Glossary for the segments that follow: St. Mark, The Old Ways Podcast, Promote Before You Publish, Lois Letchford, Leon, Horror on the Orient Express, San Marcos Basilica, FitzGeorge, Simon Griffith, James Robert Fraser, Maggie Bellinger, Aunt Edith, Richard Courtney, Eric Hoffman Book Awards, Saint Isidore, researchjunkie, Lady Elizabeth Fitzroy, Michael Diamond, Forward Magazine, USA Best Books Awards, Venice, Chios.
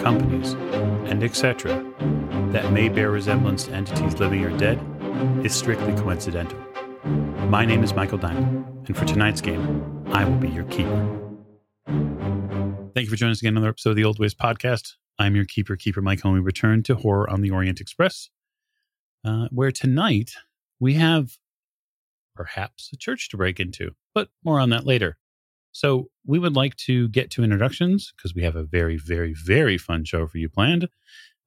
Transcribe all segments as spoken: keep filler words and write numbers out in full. companies, and et cetera that may bear resemblance to entities living or dead is strictly coincidental. My name is Michael Diamond, and for tonight's game, I will be your keeper. Thank you for joining us again on another episode of The Old Ways Podcast. I'm your keeper, Keeper Mike, and we return to Horror on the Orient Express, uh, where tonight we have perhaps a church to break into, but more on that later. So we would like to get to introductions because we have a very, very, very fun show for you planned.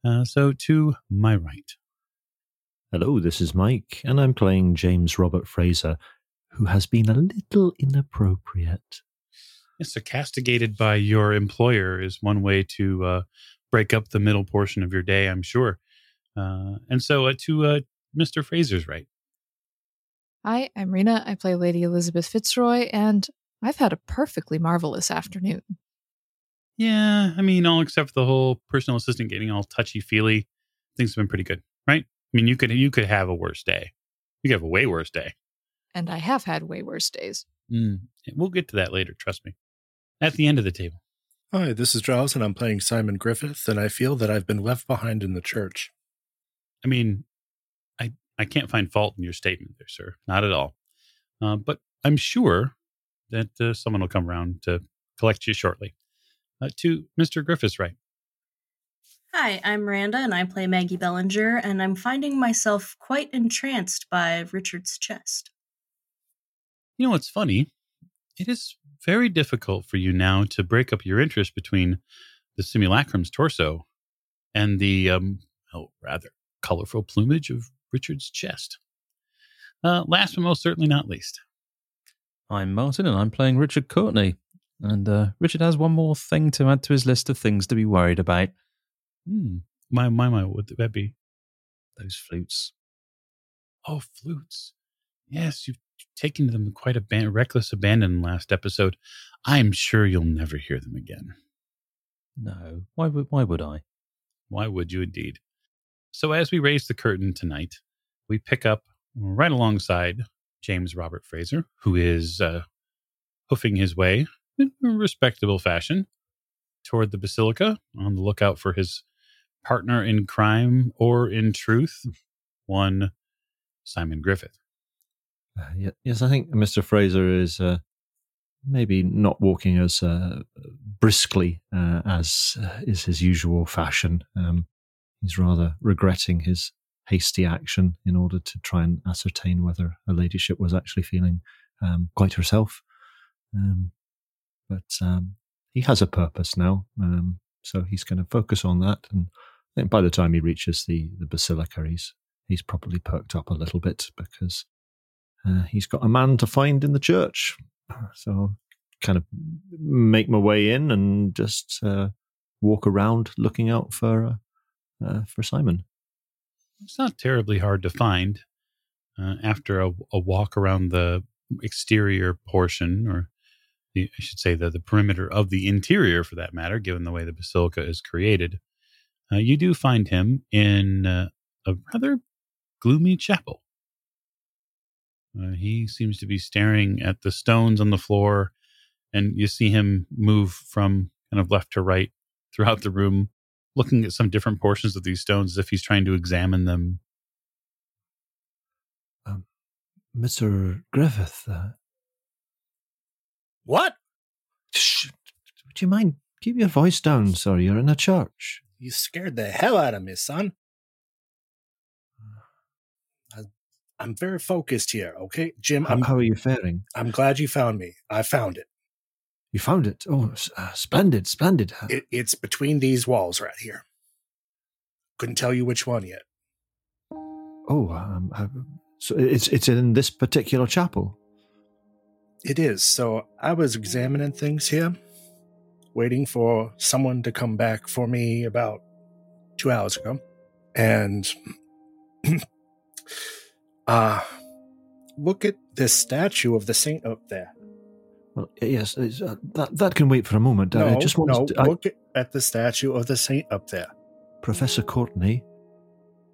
Uh, so to my right. Hello, this is Mike, and I'm playing James Robert Fraser, who has been a little inappropriate. Yes, so castigated by your employer is one way to uh, break up the middle portion of your day, I'm sure. Uh, and so uh, to uh, Mister Fraser's right. Hi, I'm Rena. I play Lady Elizabeth Fitzroy, and I've had a perfectly marvelous afternoon. Yeah, I mean, all except for the whole personal assistant getting all touchy-feely. Things have been pretty good, right? I mean, you could you could have a worse day. You could have a way worse day. And I have had way worse days. Mm, we'll get to that later, trust me. At the end of the table. Hi, this is Giles, and I'm playing Simon Griffith, and I feel that I've been left behind in the church. I mean, I, I can't find fault in your statement there, sir. Not at all. Uh, but I'm sure that uh, someone will come around to collect you shortly. Uh, to Mister Griffith's right. Hi, I'm Miranda, and I play Maggie Bellinger, and I'm finding myself quite entranced by Richard's chest. You know what's funny? It is very difficult for you now to break up your interest between the simulacrum's torso and the, um, oh, rather colorful plumage of Richard's chest. Uh, last but most certainly not least. I'm Martin, and I'm playing Richard Courtney. And uh, Richard has one more thing to add to his list of things to be worried about. Hmm. My, my, my, what would that be? Those flutes. Oh, flutes. Yes, you've taken them with quite a ban- reckless abandon last episode. I'm sure you'll never hear them again. No. Why would, why would I? Why would you indeed? So as we raise the curtain tonight, we pick up right alongside James Robert Fraser, who is uh, hoofing his way in a respectable fashion toward the basilica, on the lookout for his partner in crime or in truth, one Simon Griffith. Uh, yeah, yes, I think Mister Fraser is uh, maybe not walking as uh, briskly uh, as uh, is his usual fashion. Um, he's rather regretting his hasty action in order to try and ascertain whether her ladyship was actually feeling um, quite herself. Um, but um, he has a purpose now, um, so he's going to focus on that. And I think by the time he reaches the, the basilica, he's, he's probably perked up a little bit because uh, he's got a man to find in the church. So I'll kind of make my way in and just uh, walk around looking out for uh, uh, for Simon. It's not terribly hard to find uh, after a, a walk around the exterior portion, or the, I should say the, the perimeter of the interior for that matter, given the way the basilica is created. Uh, you do find him in uh, a rather gloomy chapel. Uh, he seems to be staring at the stones on the floor, and you see him move from kind of left to right throughout the room, looking at some different portions of these stones as if he's trying to examine them. Um, Mister Griffith. Uh... What? Shh. Would you mind? Keep your voice down, sir. You're in a church. You scared the hell out of me, son. I, I'm very focused here, okay? Jim, how, I'm, how are you faring? I'm glad you found me. I found it. You found it. Oh, uh, splendid, splendid. It, it's between these walls right here. Couldn't tell you which one yet. Oh, um, I, so it's it's in this particular chapel? It is. So I was examining things here, waiting for someone to come back for me about two hours ago. And uh, look at this statue of the saint up there. Well, yes, uh, that that can wait for a moment. No, I just want no, to, I... look at the statue of the saint up there. Professor Courtney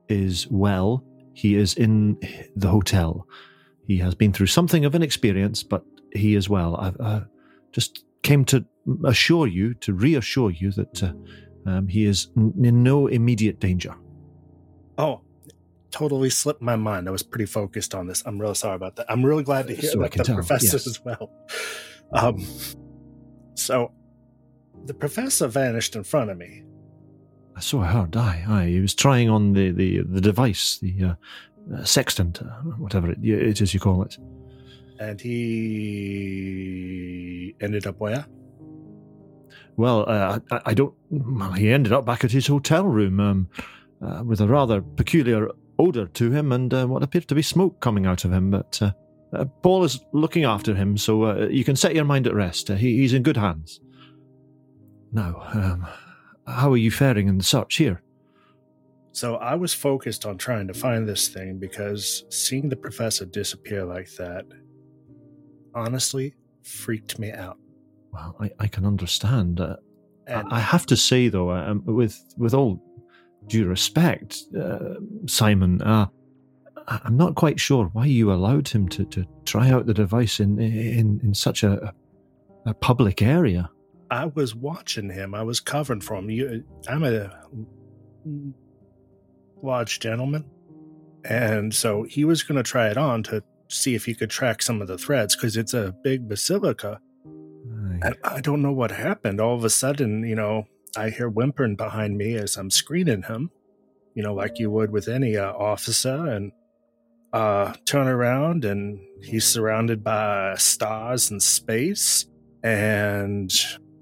is well. He is in the hotel. He has been through something of an experience, but he is well. I uh, just came to assure you, to reassure you that uh, um, he is n- in no immediate danger. Oh, totally slipped my mind. I was pretty focused on this. I'm really sorry about that. I'm really glad to hear so about the tell. professor yes. as well. Um, so the professor vanished in front of me. So I heard, aye, aye. He was trying on the, the, the device, the uh, sextant, uh, whatever it, it is you call it. And he ended up where? Well, uh, I, I don't... Well, he ended up back at his hotel room um, uh, with a rather peculiar odour to him and uh, what appeared to be smoke coming out of him. But uh, uh, Paul is looking after him, so uh, you can set your mind at rest. Uh, he, he's in good hands. Now, um... how are you faring in the search here? So I was focused on trying to find this thing because seeing the professor disappear like that honestly freaked me out. Well, I, I can understand. Uh, I, I have to say, though, um, with with all due respect, uh, Simon, uh, I'm not quite sure why you allowed him to, to try out the device in, in, in such a, a public area. I was watching him. I was covering for him. You, I'm a large gentleman. And so he was going to try it on to see if he could track some of the threads because it's a big basilica. Right. And I don't know what happened. All of a sudden, you know, I hear whimpering behind me as I'm screening him, you know, like you would with any uh, officer. And uh, turn around and he's surrounded by stars and space. And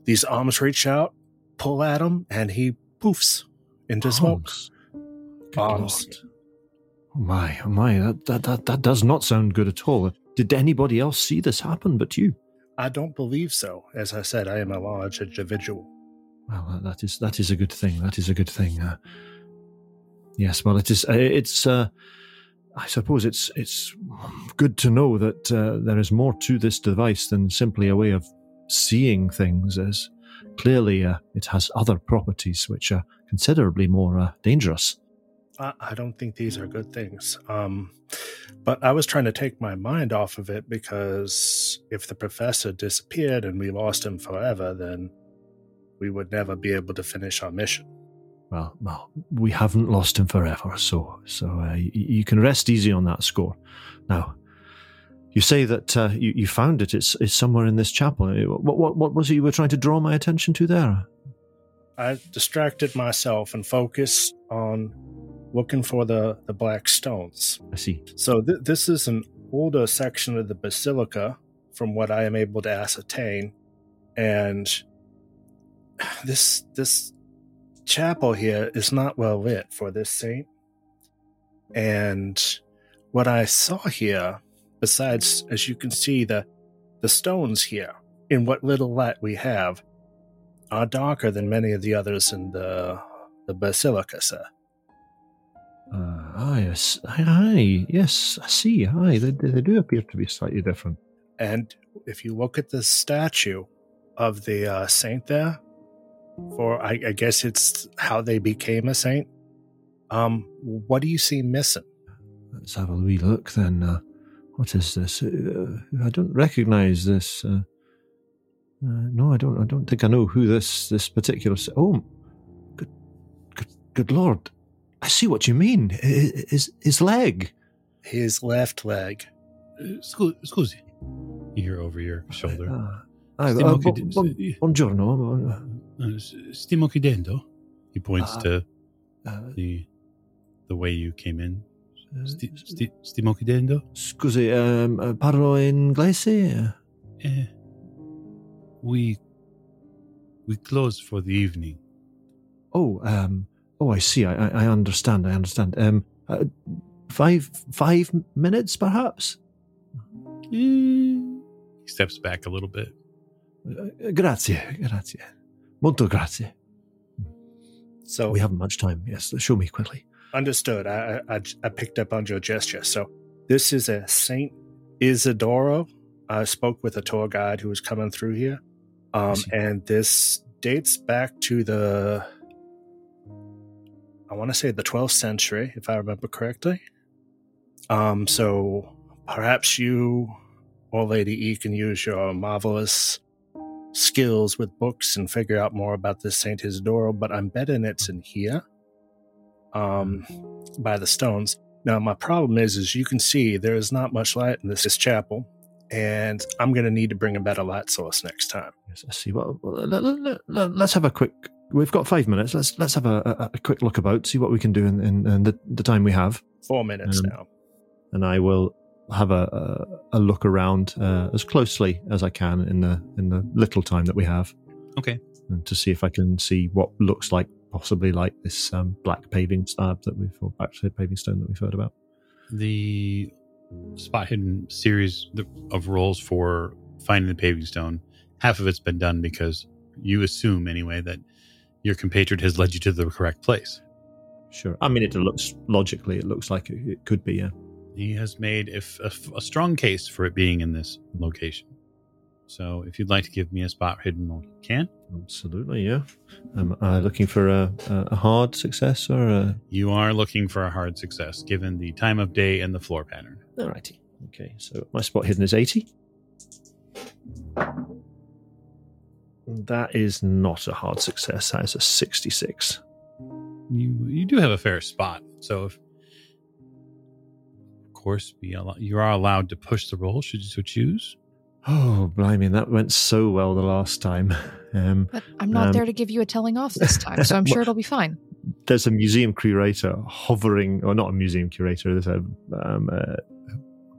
these arms reach out, pull at him, and he poofs into smoke. Arms. Oh my, oh my, that, that that that does not sound good at all. Did anybody else see this happen but you? I don't believe so. As I said, I am a large individual. Well, that is that is a good thing. That is a good thing. Uh, yes, well, it is. It's. Uh, I suppose it's it's good to know that uh, there is more to this device than simply a way of seeing things, as clearly uh, it has other properties which are considerably more uh, dangerous. I don't think these are good things. Um, but I was trying to take my mind off of it because if the professor disappeared and we lost him forever, then we would never be able to finish our mission. Well, well, we haven't lost him forever, so so uh, you, you can rest easy on that score. Now, you say that uh, you, you found it. It's, it's somewhere in this chapel. What, what what was it you were trying to draw my attention to there? I distracted myself and focused on looking for the, the black stones. I see. So th- this is an older section of the basilica, from what I am able to ascertain. And this this chapel here is not well lit for this saint. And what I saw here... Besides, as you can see, the the stones here, in what little light we have, are darker than many of the others in the the basilica, sir. Uh, aye, yes, aye, aye, yes, I see, aye, they, they do appear to be slightly different. And if you look at the statue of the uh, saint there, for I, I guess it's how they became a saint, um, what do you see missing? Let's have a wee look then, uh. What is this? Uh, I don't recognise this. Uh, uh, no, I don't. I don't think I know who this this particular. Oh, good, good, good Lord! I see what you mean. His his leg, his left leg. Excuse, excuse you. You hear over your shoulder. Uh, ah, Stiamo uh, chied- bon, bon, buongiorno. Stiamo chiedendo. He points uh, to uh, the the way you came in. Sti, sti, stiamo chiedendo? Scusi, um, parlo inglese? Eh, we we close for the evening. Oh, um, oh, I see. I, I understand. I understand. Um, uh, five five minutes, perhaps. He steps back a little bit. Grazie, grazie. Molto grazie. So we haven't much time. Yes, show me quickly. Understood. I, I, I picked up on your gesture. So this is a Saint Isidore. I spoke with a tour guide who was coming through here. Um, and this dates back to the, I want to say the twelfth century, if I remember correctly. Um, so perhaps you or Lady E can use your marvelous skills with books and figure out more about this Saint Isidore, but I'm betting it's in here um, by the stones. Now, my problem is, is you can see there is not much light in this, this chapel. And I'm going to need to bring a better light source next time. Let's see. Well, let, let, let, let's have a quick. We've got five minutes. Let's let's have a, a quick look about, see what we can do in, in, in the, the time we have. Four minutes um, now. And I will have a a, a look around uh, as closely as I can in the in the little time that we have. Okay. And to see if I can see what looks like possibly like this um, black paving slab that we've or black paving stone that we've heard about. The Spot Hidden series of rolls for finding the paving stone. Half of it's been done because you assume, anyway, that your compatriot has led you to the correct place. Sure. I mean, it looks logically, it looks like it could be, yeah. He has made a, a, a strong case for it being in this location. So if you'd like to give me a Spot Hidden roll, you can. Absolutely, yeah. Am I looking for a, a hard success or a... You are looking for a hard success, given the time of day and the floor pattern. Alrighty. Okay, so my Spot Hidden is eighty. That is not a hard success. That is a sixty-six. You you do have a fair spot. So, if, of course, be al- you are allowed to push the roll should you so choose. Oh, blimey, that went so well the last time. Um, but I'm not um, there to give you a telling off this time, so I'm sure it'll be fine. There's a museum curator hovering, or not a museum curator, there's a, um, uh,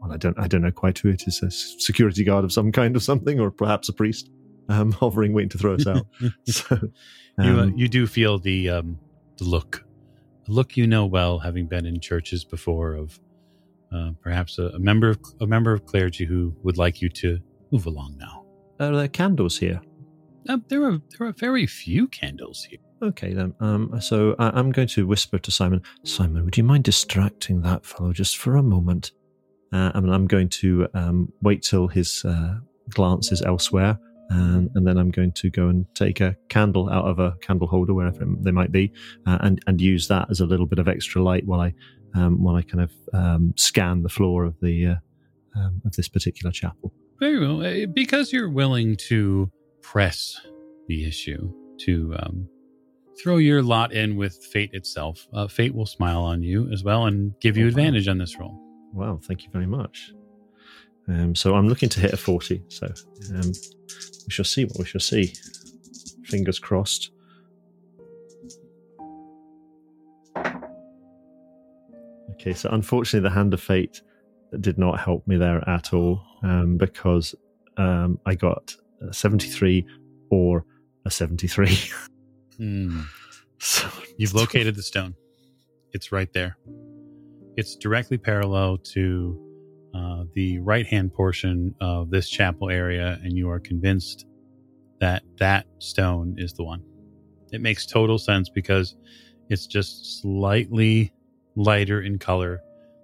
well, I don't I don't know quite who it is, a security guard of some kind or something, or perhaps a priest, um, hovering, waiting to throw us out. so, um, you, uh, you do feel the, um, the look, the look you know well, having been in churches before, of uh, perhaps a, a member of a member of clergy who would like you to move along now. Are there candles here? Uh, there are there are very few candles here. Okay, then. Um, so I, I'm going to whisper to Simon, Simon, would you mind distracting that fellow just for a moment? Uh, and I'm going to um, wait till his uh, glance is elsewhere, and, and then I'm going to go and take a candle out of a candle holder, wherever they might be, uh, and, and use that as a little bit of extra light while I um, while I kind of um, scan the floor of the uh, um, of this particular chapel. Very well. Because you're willing to press the issue, to... Um throw your lot in with fate itself. Uh, fate will smile on you as well and give you oh, advantage wow. on this roll. Wow, thank you very much. Um, so I'm looking to hit a forty. So um, we shall see what we shall see. Fingers crossed. Okay, so unfortunately the hand of fate did not help me there at all um, because um, I got a seventy-three or a seventy-three. Mm. So, you've located the stone. It's right there. It's directly parallel to uh, the right-hand portion of this chapel area, and you are convinced that that stone is the one. It makes total sense because it's just slightly lighter in color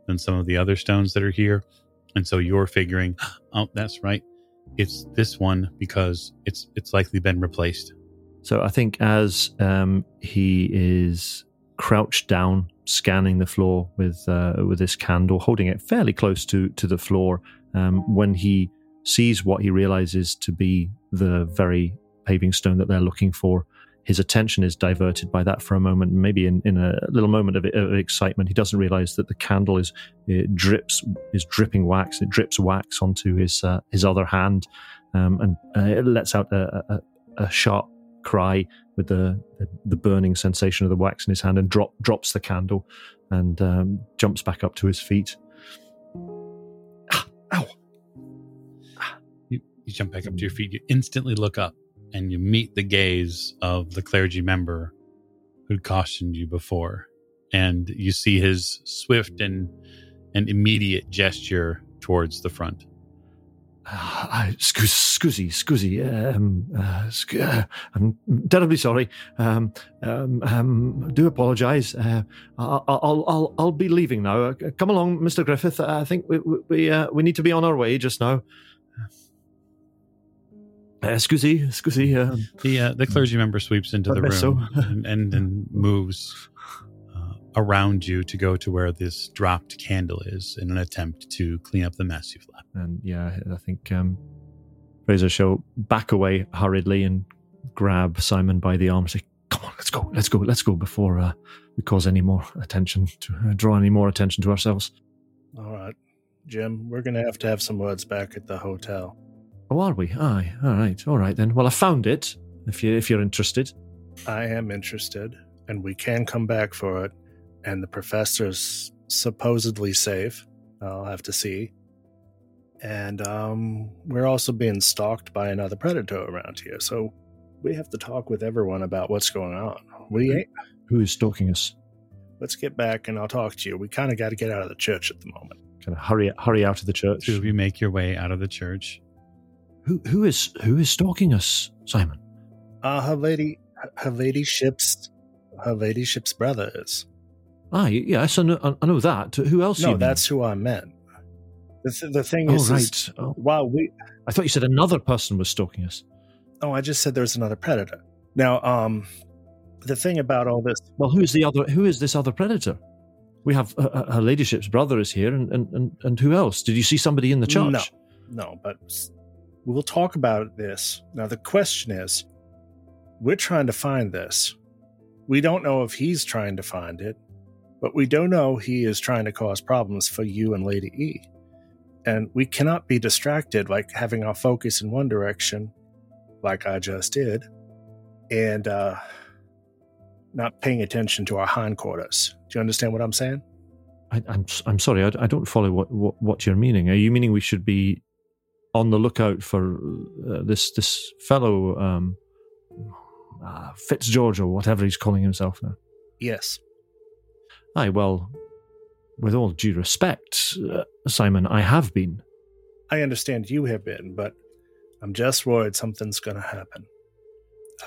than some of the other stones that are here. And so you're figuring, oh, that's right. It's this one because it's it's likely been replaced. So I think as um, he is crouched down, scanning the floor with uh, with his candle, holding it fairly close to, to the floor, um, when he sees what he realizes to be the very paving stone that they're looking for, his attention is diverted by that for a moment. Maybe in, in a little moment of, of excitement, he doesn't realize that the candle is it drips is dripping wax. It drips wax onto his uh, his other hand, um, and uh, it lets out a, a, a sharp cry with the the burning sensation of the wax in his hand, and drop drops the candle and um, jumps back up to his feet. Ah, ow. Ah. You, you jump back up to your feet. You instantly look up and you meet the gaze of the clergy member who cautioned you before, and you see his swift and an immediate gesture towards the front. Uh, excuse, scusi, scusi, um, uh, sc- uh, I'm terribly sorry. Um, um, um, do apologise. Uh, I'll, I'll, I'll, I'll be leaving now. Uh, come along, Mister Griffith. I think we, we, uh, we need to be on our way just now. Uh, scusi, scusi. Um, the uh, the clergy member sweeps into the room so. and, and and moves uh, around you to go to where this dropped candle is in an attempt to clean up the mess you've left. And yeah, I think um, Fraser shall back away hurriedly and grab Simon by the arm and say, "Come on, let's go, let's go, let's go before uh, we cause any more attention to uh, draw any more attention to ourselves." All right, Jim, we're going to have to have some words back at the hotel. Oh, are we? Aye. All right. All right, then. Well, I found it, if, you, if you're interested. I am interested, and we can come back for it, and the professor's supposedly safe. I'll have to see. And um, we're also being stalked by another predator around here, so we have to talk with everyone about what's going on. We ain't... Who is stalking us? Let's get back, and I'll talk to you. We kind of got to get out of the church at the moment. Kind of hurry, hurry out of the church. Should we make your way out of the church? Who who is who is stalking us, Simon? Uh, her lady, her ladyship's, her ladyship's brother is. Ah, yes, I know, I know that. Who else? No, you that's mean? Who I meant. The, th- the thing oh, is, right. is oh. Wow, we. I thought you said another person was stalking us. Oh, I just said there was another predator. Now, um, the thing about all this. Well, who is the other? Who is this other predator? We have her, her ladyship's brother is here, and, and, and, and who else? Did you see somebody in the church? No, no, but. We'll talk about this. Now, the question is, we're trying to find this. We don't know if he's trying to find it, but we do know he is trying to cause problems for you and Lady E. And we cannot be distracted, like having our focus in one direction, like I just did, and uh, not paying attention to our hindquarters. Do you understand what I'm saying? I, I'm I'm sorry, I, I don't follow what, what, what you're meaning. Are you meaning we should be on the lookout for uh, this this fellow um, uh, FitzGeorge or whatever he's calling himself now? Yes. Aye, well, with all due respect, uh, Simon, I have been. I understand you have been, but I'm just worried something's going to happen.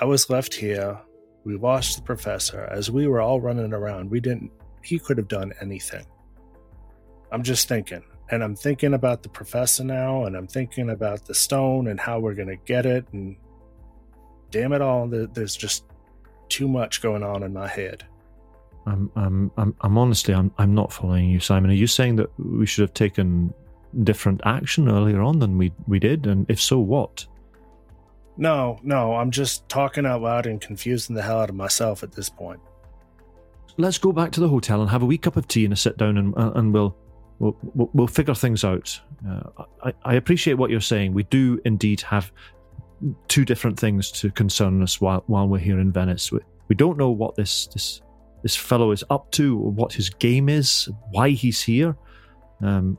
I was left here. We watched the professor. As we were all running around, we didn't. He could have done anything. I'm just thinking. And I'm thinking about the professor now, and I'm thinking about the stone and how we're going to get it. And damn it all, there's just too much going on in my head. I'm, I'm, I'm, I'm honestly, I'm, I'm not following you, Simon. Are you saying that we should have taken different action earlier on than we we did? And if so, what? No, no, I'm just talking out loud and confusing the hell out of myself at this point. Let's go back to the hotel and have a wee cup of tea and a sit down, and and we'll. We'll, we'll figure things out. Uh, I, I appreciate what you're saying. We do indeed have two different things to concern us while while we're here in Venice. We, we don't know what this, this this fellow is up to, or what his game is, why he's here. Um,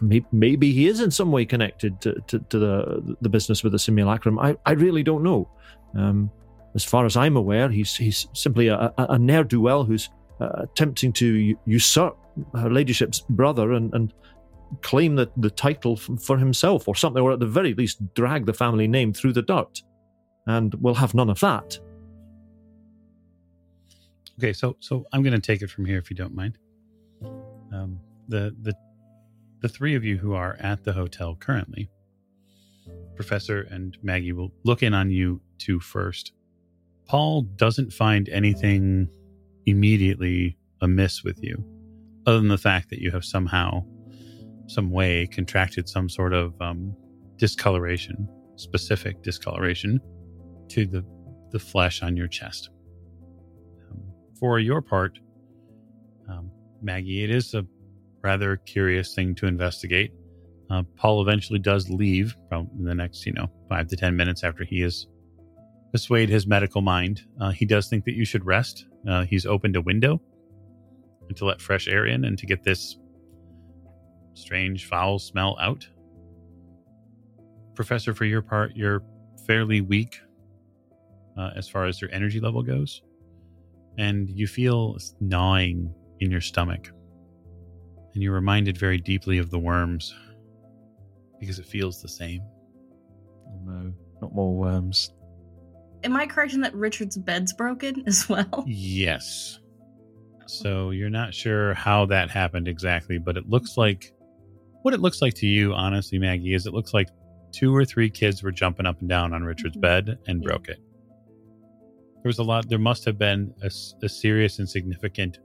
maybe, maybe he is in some way connected to, to, to the the business with the simulacrum. I, I really don't know. Um, as far as I'm aware, he's he's simply a, a, a ne'er-do-well who's uh, attempting to usurp her ladyship's brother and, and claim the, the title f- for himself or something, or at the very least drag the family name through the dirt, and we'll have none of that. Okay, so so I'm going to take it from here, if you don't mind. Um, the the the three of you who are at the hotel currently, Professor and Maggie, will look in on you two first. Paul doesn't find anything immediately amiss with you, other than the fact that you have somehow, some way, contracted some sort of um, discoloration, specific discoloration, to the, the flesh on your chest. Um, for your part, um, Maggie, it is a rather curious thing to investigate. Uh, Paul eventually does leave probably in the next, you know, five to ten minutes after he has persuaded his medical mind. Uh, he does think that you should rest. Uh, he's opened a window and to let fresh air in and to get this strange foul smell out. Professor, for your part, you're fairly weak uh, as far as your energy level goes, and you feel gnawing in your stomach, and you're reminded very deeply of the worms because it feels the same. Oh no, not more worms. Am I correct in that Richard's bed's broken as well? Yes. So you're not sure how that happened exactly, but it looks like, what it looks like to you, honestly, Maggie, is it looks like two or three kids were jumping up and down on Richard's bed and broke it. There was a lot, there must have been a, a serious and significant,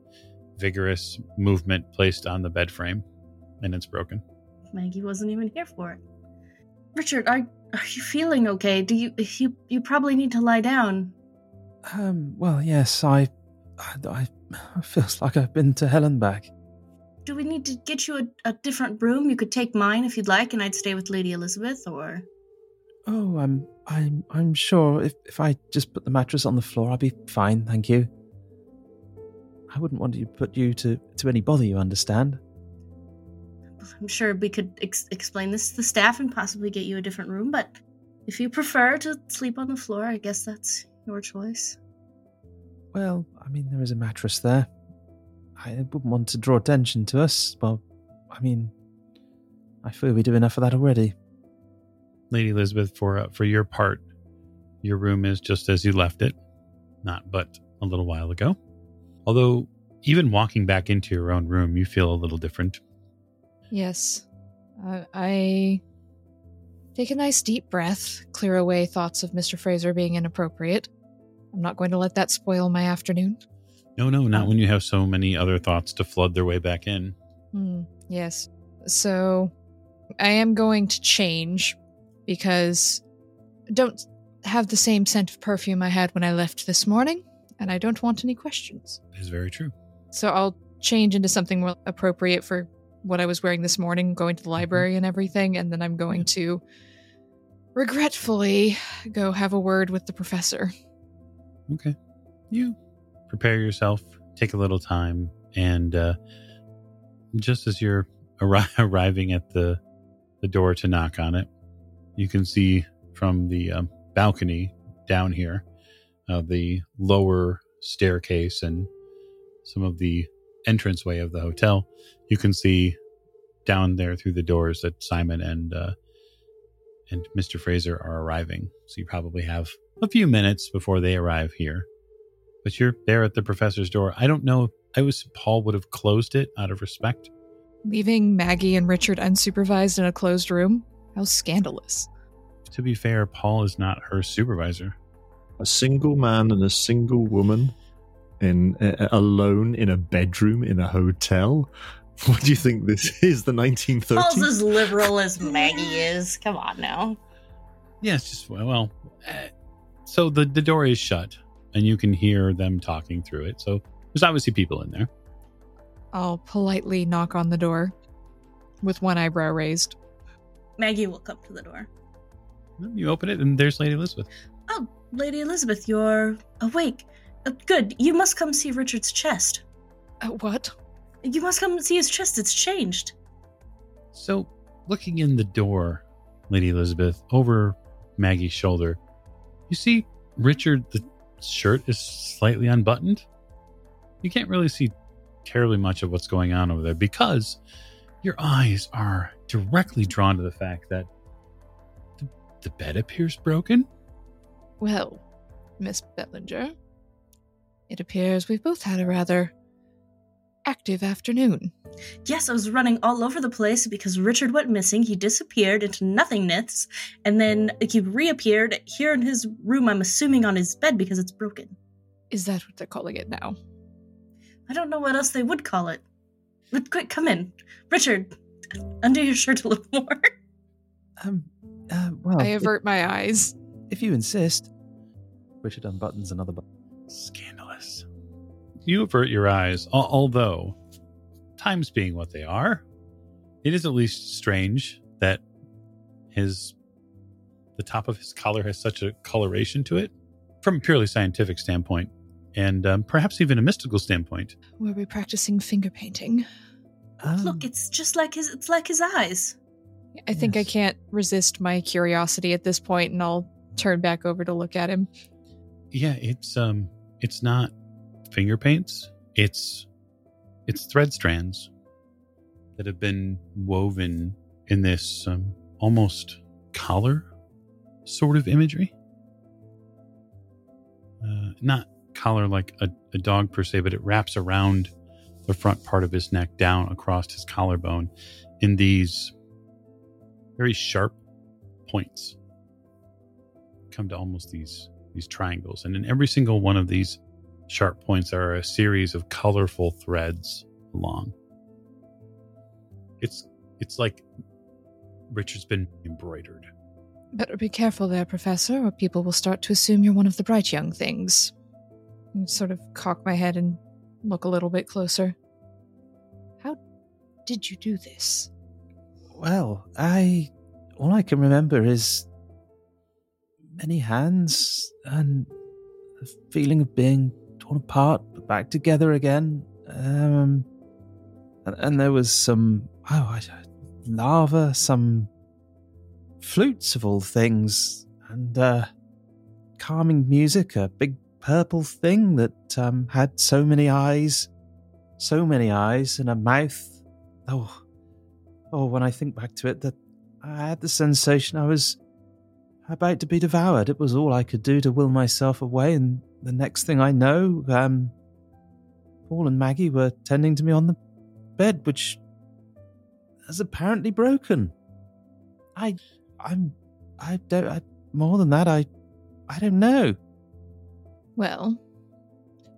vigorous movement placed on the bed frame, and it's broken. Maggie wasn't even here for it. Richard, are are you feeling okay? Do you you you probably need to lie down? Um. Well, yes. I, I. I feels like I've been to hell and back. Do we need to get you a, a different room? You could take mine if you'd like, and I'd stay with Lady Elizabeth. Or. Oh, I'm I'm I'm sure if if I just put the mattress on the floor, I'll be fine. Thank you. I wouldn't want to put you to to any bother. You understand? I'm sure we could ex- explain this to the staff and possibly get you a different room, but if you prefer to sleep on the floor, I guess that's your choice. Well, I mean, there is a mattress there. I wouldn't want to draw attention to us, but, I mean, I feel we do enough of that already. Lady Elizabeth, for uh, for your part, your room is just as you left it, not but a little while ago. Although, even walking back into your own room, you feel a little different. Yes. Uh, I take a nice deep breath, clear away thoughts of Mister Fraser being inappropriate. I'm not going to let that spoil my afternoon. No, no, not um, when you have so many other thoughts to flood their way back in. Hmm, yes. So I am going to change because I don't have the same scent of perfume I had when I left this morning, and I don't want any questions. That is very true. So I'll change into something more appropriate for what I was wearing this morning, going to the library and everything, and then I'm going to regretfully go have a word with the professor. Okay. You prepare yourself, take a little time, and uh, just as you're arri- arriving at the, the door to knock on it, you can see from the um, balcony down here, uh, the lower staircase and some of the entranceway of the hotel. You can see down there through the doors that Simon and uh, and Mister Fraser are arriving. So you probably have a few minutes before they arrive here. But you're there at the professor's door. I don't know. I was Paul would have closed it out of respect. Leaving Maggie and Richard unsupervised in a closed room? How scandalous. To be fair, Paul is not her supervisor. A single man and a single woman in uh, alone in a bedroom in a hotel. What do you think this is? The nineteen thirties? Paul's as liberal as Maggie is. Come on now. Yeah, it's just, well, uh, so the, the door is shut and you can hear them talking through it. So there's obviously people in there. I'll politely knock on the door with one eyebrow raised. Maggie will come to the door. You open it and there's Lady Elizabeth. Oh, Lady Elizabeth, you're awake. Uh, good. You must come see Richard's chest. Uh, what? You must come see his chest. It's changed. So, looking in the door, Lady Elizabeth, over Maggie's shoulder, you see Richard, the shirt is slightly unbuttoned. You can't really see terribly much of what's going on over there because your eyes are directly drawn to the fact that the, the bed appears broken. Well, Miss Bellinger, it appears we've both had a rather active afternoon. Yes, I was running all over the place because Richard went missing. He disappeared into nothingness, and then he reappeared here in his room, I'm assuming on his bed because it's broken. Is that what they're calling it now? I don't know what else they would call it. But quick, come in. Richard, undo your shirt a little more. Um, uh, well... I avert if, my eyes. If you insist. Richard unbuttons another button. Scandalous. You avert your eyes, although, times being what they are, it is at least strange that his the top of his collar has such a coloration to it, from a purely scientific standpoint, and um, perhaps even a mystical standpoint. Were we practicing finger painting? Um, Look, it's just like his. It's like his eyes. I think yes. I can't resist my curiosity at this point, and I'll turn back over to look at him. Yeah, it's um, it's not finger paints. It's it's thread strands that have been woven in this um, almost collar sort of imagery. Uh, not collar like a, a dog per se, but it wraps around the front part of his neck down across his collarbone in these very sharp points. Come to almost these these triangles. And in every single one of these sharp points are a series of colorful threads along. It's it's like Richard's been embroidered. Better be careful there, Professor, or people will start to assume you're one of the bright young things. I sort of cock my head and look a little bit closer. How did you do this? Well, I... all I can remember is many hands and the feeling of being torn apart, but back together again. Um, and, and there was some... oh, I, lava, some... flutes of all things, and uh, calming music, a big purple thing that um, had so many eyes, so many eyes, and a mouth. Oh, oh! When I think back to it, that I had the sensation I was about to be devoured. It was all I could do to will myself away, and the next thing I know, um, Paul and Maggie were tending to me on the bed, which has apparently broken. I... I'm, I don't, I, more than that, I, I don't know. Well,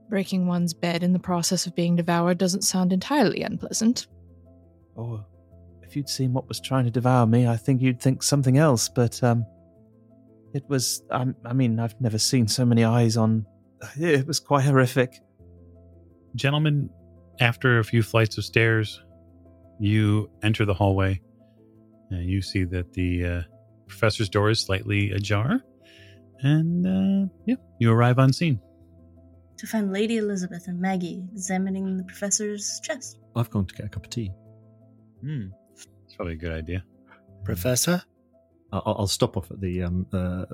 breaking one's bed in the process of being devoured doesn't sound entirely unpleasant. Oh, if you'd seen what was trying to devour me, I think you'd think something else, but, um, it was, I, I mean, I've never seen so many eyes on, it was quite horrific. Gentlemen, after a few flights of stairs, you enter the hallway. And you see that the uh, professor's door is slightly ajar. And, uh, yeah, you arrive on scene. To find Lady Elizabeth and Maggie examining the professor's chest. I've gone to get a cup of tea. Hmm. It's probably a good idea. Professor? I'll, I'll stop off at the um, uh,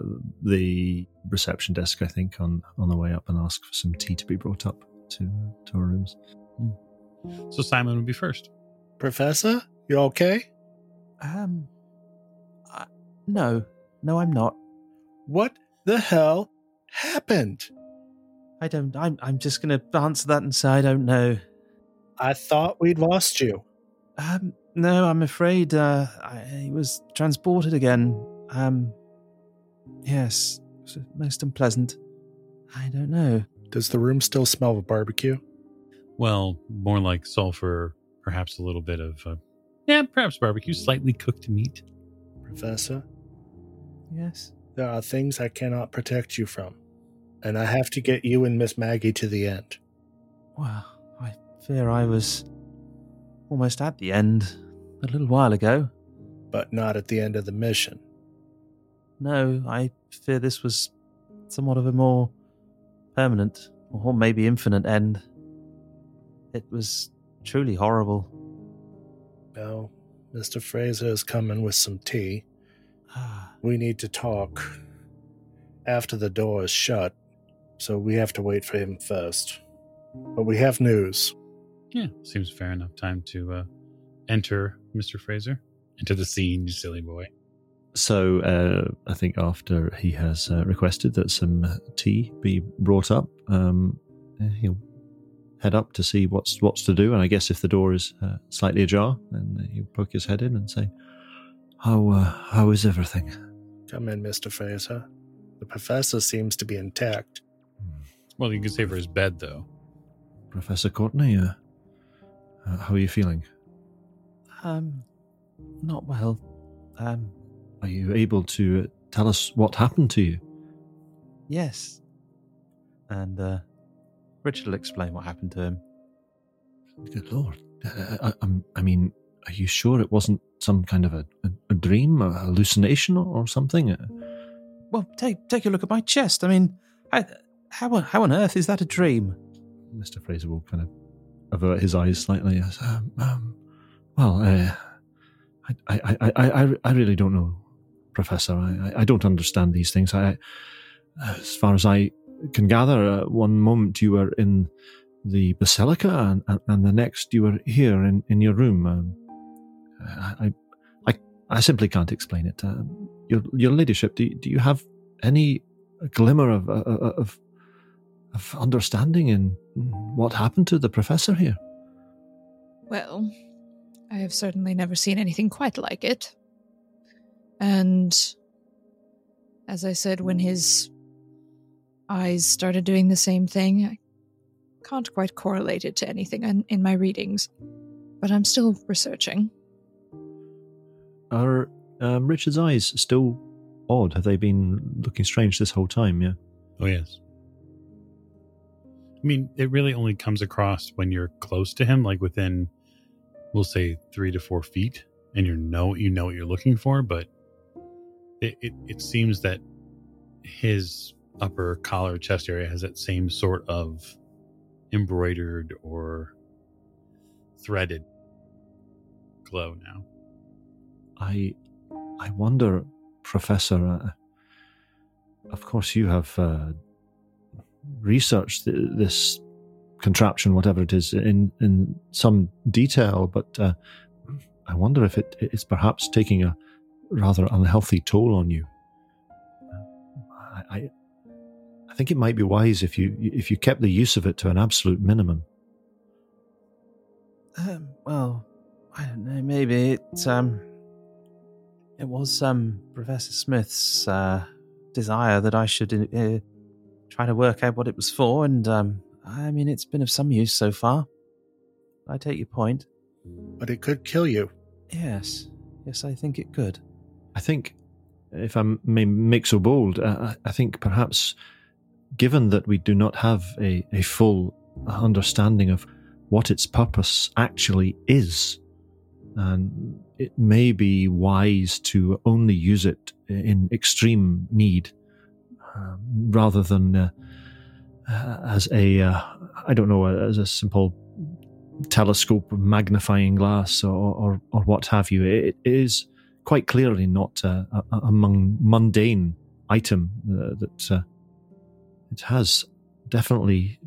the reception desk, I think, on, on the way up and ask for some tea to be brought up to, to our rooms. Mm. So Simon would be first. Professor, you okay? Um, I, no, no, I'm not. What the hell happened? I don't, I'm, I'm just going to answer that and say I don't know. I thought we'd lost you. Um, no, I'm afraid, uh, I, I was transported again. Um, yes, it was most unpleasant. I don't know. Does the room still smell of barbecue? Well, more like sulfur, perhaps a little bit of, uh, yeah, perhaps barbecue, slightly cooked meat. Professor? Yes? There are things I cannot protect you from, and I have to get you and Miss Maggie to the end. Well, I fear I was almost at the end a little while ago. But not at the end of the mission. No, I fear this was somewhat of a more permanent, or maybe infinite end. It was truly horrible. Now, Mister Fraser is coming with some tea. We need to talk after the door is shut, so we have to wait for him first. But we have news. Yeah, seems fair enough time to uh, enter Mister Fraser. Enter the scene, you silly boy. So, uh, I think after he has uh, requested that some tea be brought up, um, he'll head up to see what's what's to do, and I guess if the door is uh, slightly ajar, then he'll poke his head in and say, "How uh, how is everything?" Come in, Mister Fraser. The professor seems to be intact. Hmm. Well, you can say for his bed, though. Professor Courtney, uh, uh, how are you feeling? Um, not well. Um, are you able to tell us what happened to you? Yes. And uh. Richard will explain what happened to him. Good Lord. Uh, I, I mean, are you sure it wasn't some kind of a, a, a dream, a hallucination or, or something? Well, take take a look at my chest. I mean, I, how, how on earth is that a dream? Mister Fraser will kind of avert his eyes slightly. Um, um, well, uh, I, I, I, I, I really don't know, Professor. I, I don't understand these things. I, as far as I... can gather, uh, one moment you were in the basilica and, and, and the next you were here in, in your room. Um, I, I I simply can't explain it. Um, your your ladyship, do, do you have any glimmer of, uh, of of understanding in what happened to the professor here? Well, I have certainly never seen anything quite like it. And as I said, when his eyes started doing the same thing, I can't quite correlate it to anything in, in my readings, but I'm still researching. Are um, Richard's eyes still odd? Have they been looking strange this whole time? Yeah. Oh, yes. I mean, it really only comes across when you're close to him, like within, we'll say, three to four feet, and you know you know what you're looking for, but it, it, it seems that his upper collar chest area has that same sort of embroidered or threaded glow now. I I wonder, Professor, uh, of course you have uh, researched th- this contraption, whatever it is, in, in some detail, but uh, I wonder if it is perhaps taking a rather unhealthy toll on you. Uh, I I think it might be wise if you if you kept the use of it to an absolute minimum. Um, well, I don't know, maybe it's... Um... It was um, Professor Smith's uh, desire that I should uh, try to work out what it was for, and um, I mean, it's been of some use so far. I take your point. But it could kill you. Yes. Yes, I think it could. I think, if I may make so bold, uh, I think perhaps, given that we do not have a, a full understanding of what its purpose actually is, and it may be wise to only use it in extreme need, um, rather than uh, uh, as a, uh, I don't know, as a simple telescope, magnifying glass, or or, or what have you. It, it is quite clearly not uh, a, a mundane item uh, that uh, it has definitely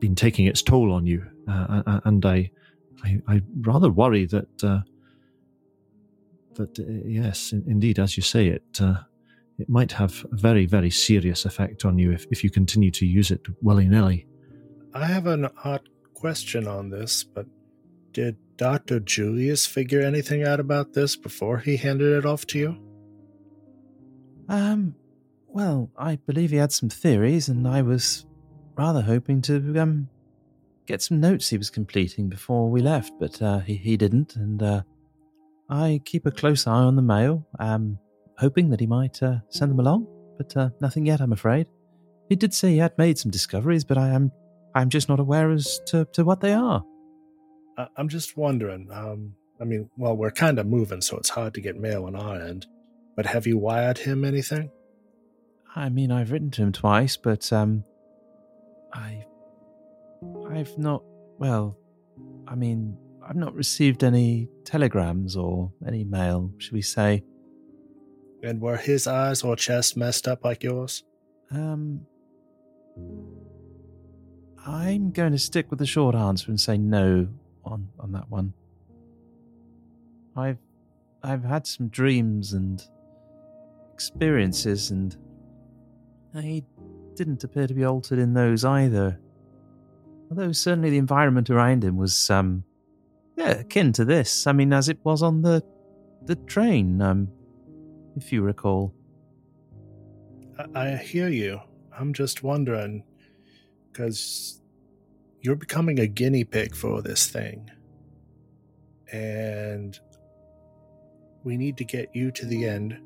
been taking its toll on you, uh, and I. I, I rather worry that, uh, that uh, yes, in, indeed, as you say, it uh, it might have a very, very serious effect on you if, if you continue to use it willy-nilly. I have an odd question on this, but did Doctor Julius figure anything out about this before he handed it off to you? Um, well, I believe he had some theories, and I was rather hoping to... um. get some notes he was completing before we left, but uh, he, he didn't, and uh, I keep a close eye on the mail, um, hoping that he might uh, send them along, but uh, nothing yet, I'm afraid. He did say he had made some discoveries, but I am I'm just not aware as to, to what they are. Uh, I'm just wondering, um, I mean, well, we're kind of moving, so it's hard to get mail on our end, but have you wired him anything? I mean, I've written to him twice, but um, I... I've not, well, I mean, I've not received any telegrams or any mail, should we say. And were his eyes or chest messed up like yours? Um, I'm going to stick with the short answer and say no on, on that one. I've, I've had some dreams and experiences, and they didn't appear to be altered in those either. Although certainly the environment around him was, um, yeah, akin to this. I mean, as it was on the the train, um, if you recall. I, I hear you. I'm just wondering, because you're becoming a guinea pig for this thing. And we need to get you to the end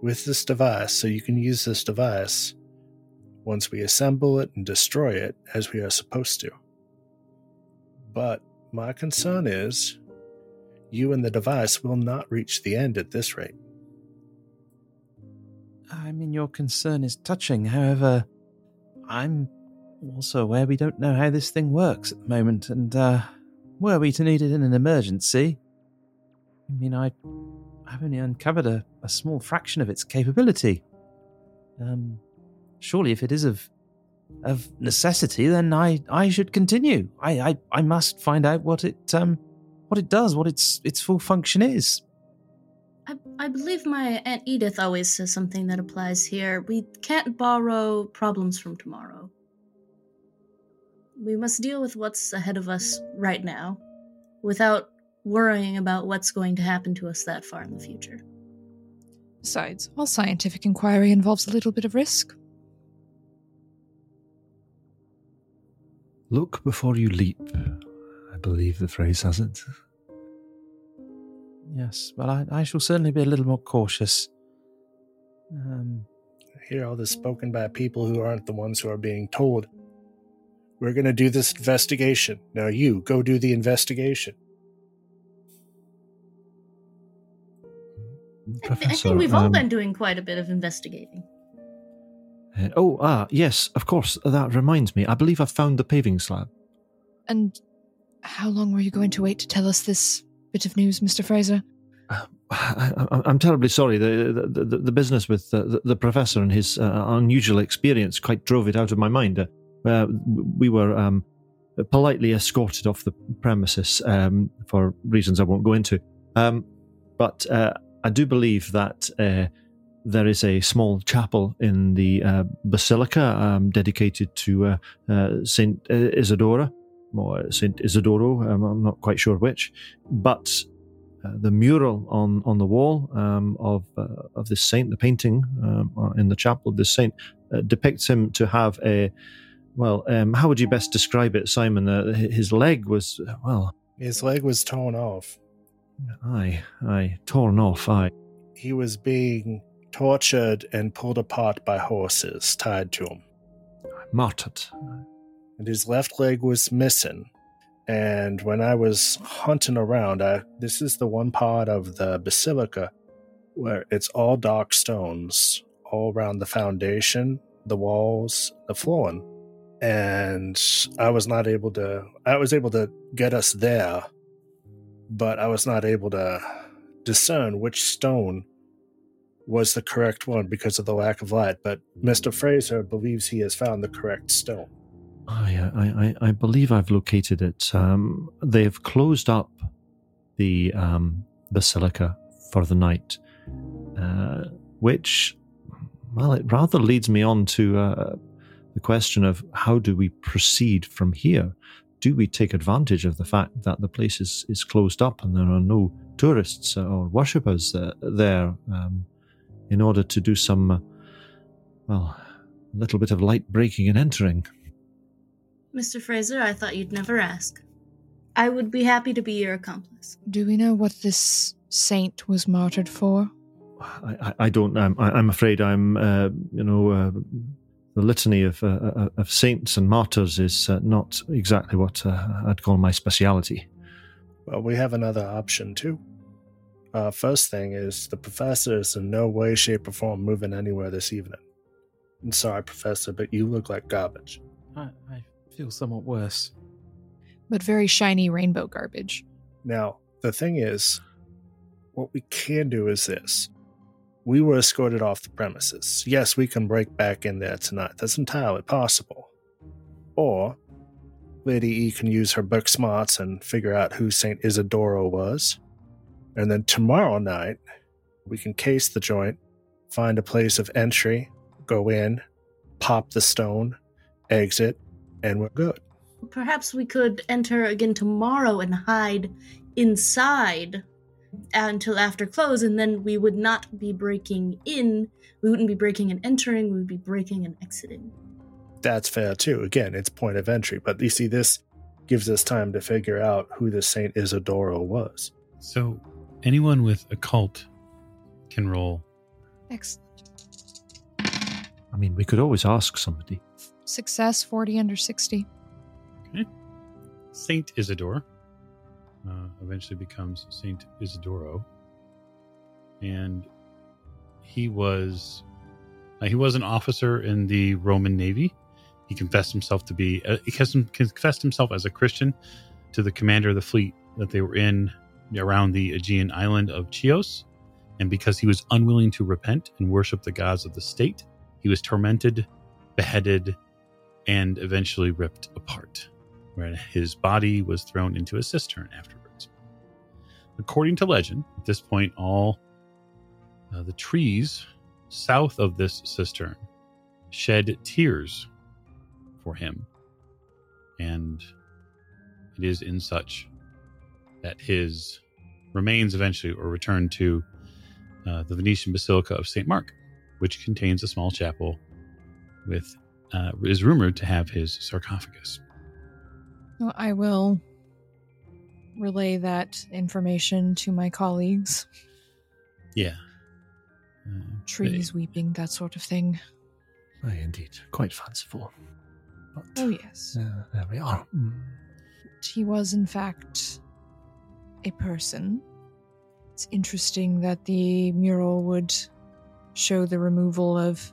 with this device, so you can use this device once we assemble it and destroy it, as we are supposed to. But my concern is, you and the device will not reach the end at this rate. I mean, your concern is touching. However, I'm also aware we don't know how this thing works at the moment, and uh, were we to need it in an emergency, I mean, I, I've only uncovered a, a small fraction of its capability. Um... Surely if it is of of necessity, then I, I should continue. I, I, I must find out what it um what it does, what its its full function is. I, I believe my Aunt Edith always says something that applies here. We can't borrow problems from tomorrow. We must deal with what's ahead of us right now, without worrying about what's going to happen to us that far in the future. Besides, all scientific inquiry involves a little bit of risk. Look before you leap, I believe the phrase has it. Yes, but I, I shall certainly be a little more cautious. Um, I hear all this spoken by people who aren't the ones who are being told, we're going to do this investigation. Now you, go do the investigation. Professor, I, th- I think we've um, all been doing quite a bit of investigating. Uh, oh, ah, yes, of course, that reminds me. I believe I've found the paving slab. And how long were you going to wait to tell us this bit of news, Mister Fraser? Uh, I, I, I'm terribly sorry. The, the, the, the business with the, the, the professor and his uh, unusual experience quite drove it out of my mind. Uh, uh, we were um, politely escorted off the premises um, for reasons I won't go into. Um, but... Uh, I do believe that uh, there is a small chapel in the uh, basilica um, dedicated to uh, uh, Saint Isidore, or Saint Isidoro, um, I'm not quite sure which, but uh, the mural on, on the wall um, of uh, of this saint, the painting um, in the chapel of this saint, uh, depicts him to have a, well, um, how would you best describe it, Simon? Uh, his leg was, well... His leg was torn off. Aye, aye, torn off, aye. He was being tortured and pulled apart by horses tied to him. Martyred. And his left leg was missing. And when I was hunting around, I, this is the one part of the basilica where it's all dark stones all around the foundation, the walls, the flooring. And I was not able to, I was able to get us there. But I was not able to discern which stone was the correct one because of the lack of light. But Mister Fraser believes he has found the correct stone. I, I, I believe I've located it. Um, they've closed up the um, basilica for the night, uh, which, well, it rather leads me on to uh, the question of how do we proceed from here? Do we take advantage of the fact that the place is, is closed up and there are no tourists or worshippers uh, there um, in order to do some, uh, well, a little bit of light breaking and entering? Mister Fraser, I thought you'd never ask. I would be happy to be your accomplice. Do we know what this saint was martyred for? I, I, I don't. I'm, I, I'm afraid I'm, uh, you know... Uh, The litany of uh, of saints and martyrs is uh, not exactly what uh, I'd call my speciality. Well, we have another option, too. Uh, first thing is the professor is in no way, shape, or form moving anywhere this evening. I'm sorry, Professor, but you look like garbage. I, I feel somewhat worse. But very shiny rainbow garbage. Now, the thing is, what we can do is this. We were escorted off the premises. Yes, we can break back in there tonight. That's entirely possible. Or, Lady E can use her book smarts and figure out who Saint Isidoro was. And then tomorrow night, we can case the joint, find a place of entry, go in, pop the stone, exit, and we're good. Perhaps we could enter again tomorrow and hide inside until after close, and then we would not be breaking in. We wouldn't be breaking and entering. We would be breaking and exiting. That's fair, too. Again, it's point of entry. But you see, this gives us time to figure out who the Saint Isidoro was. So anyone with occult can roll. Excellent. I mean, we could always ask somebody. Success, forty under sixty. Okay. Saint Isidore. Uh, eventually becomes Saint Isidoro, and he was uh, he was an officer in the Roman Navy. He confessed himself to be uh, he confessed himself as a Christian to the commander of the fleet that they were in around the Aegean island of Chios, and because he was unwilling to repent and worship the gods of the state, he was tormented, beheaded, and eventually ripped apart, where his body was thrown into a cistern afterwards. According to legend, at this point, all Uh, the trees south of this cistern shed tears for him, and it is in such that his remains eventually were returned to uh, the Venetian Basilica of Saint Mark, which contains a small chapel with uh, is rumored to have his sarcophagus. Well, I will relay that information to my colleagues. Yeah. Uh, Trees they, weeping, that sort of thing. Aye, indeed. Quite fanciful. But, oh, yes. Uh, there we are. Mm. He was, in fact, a person. It's interesting that the mural would show the removal of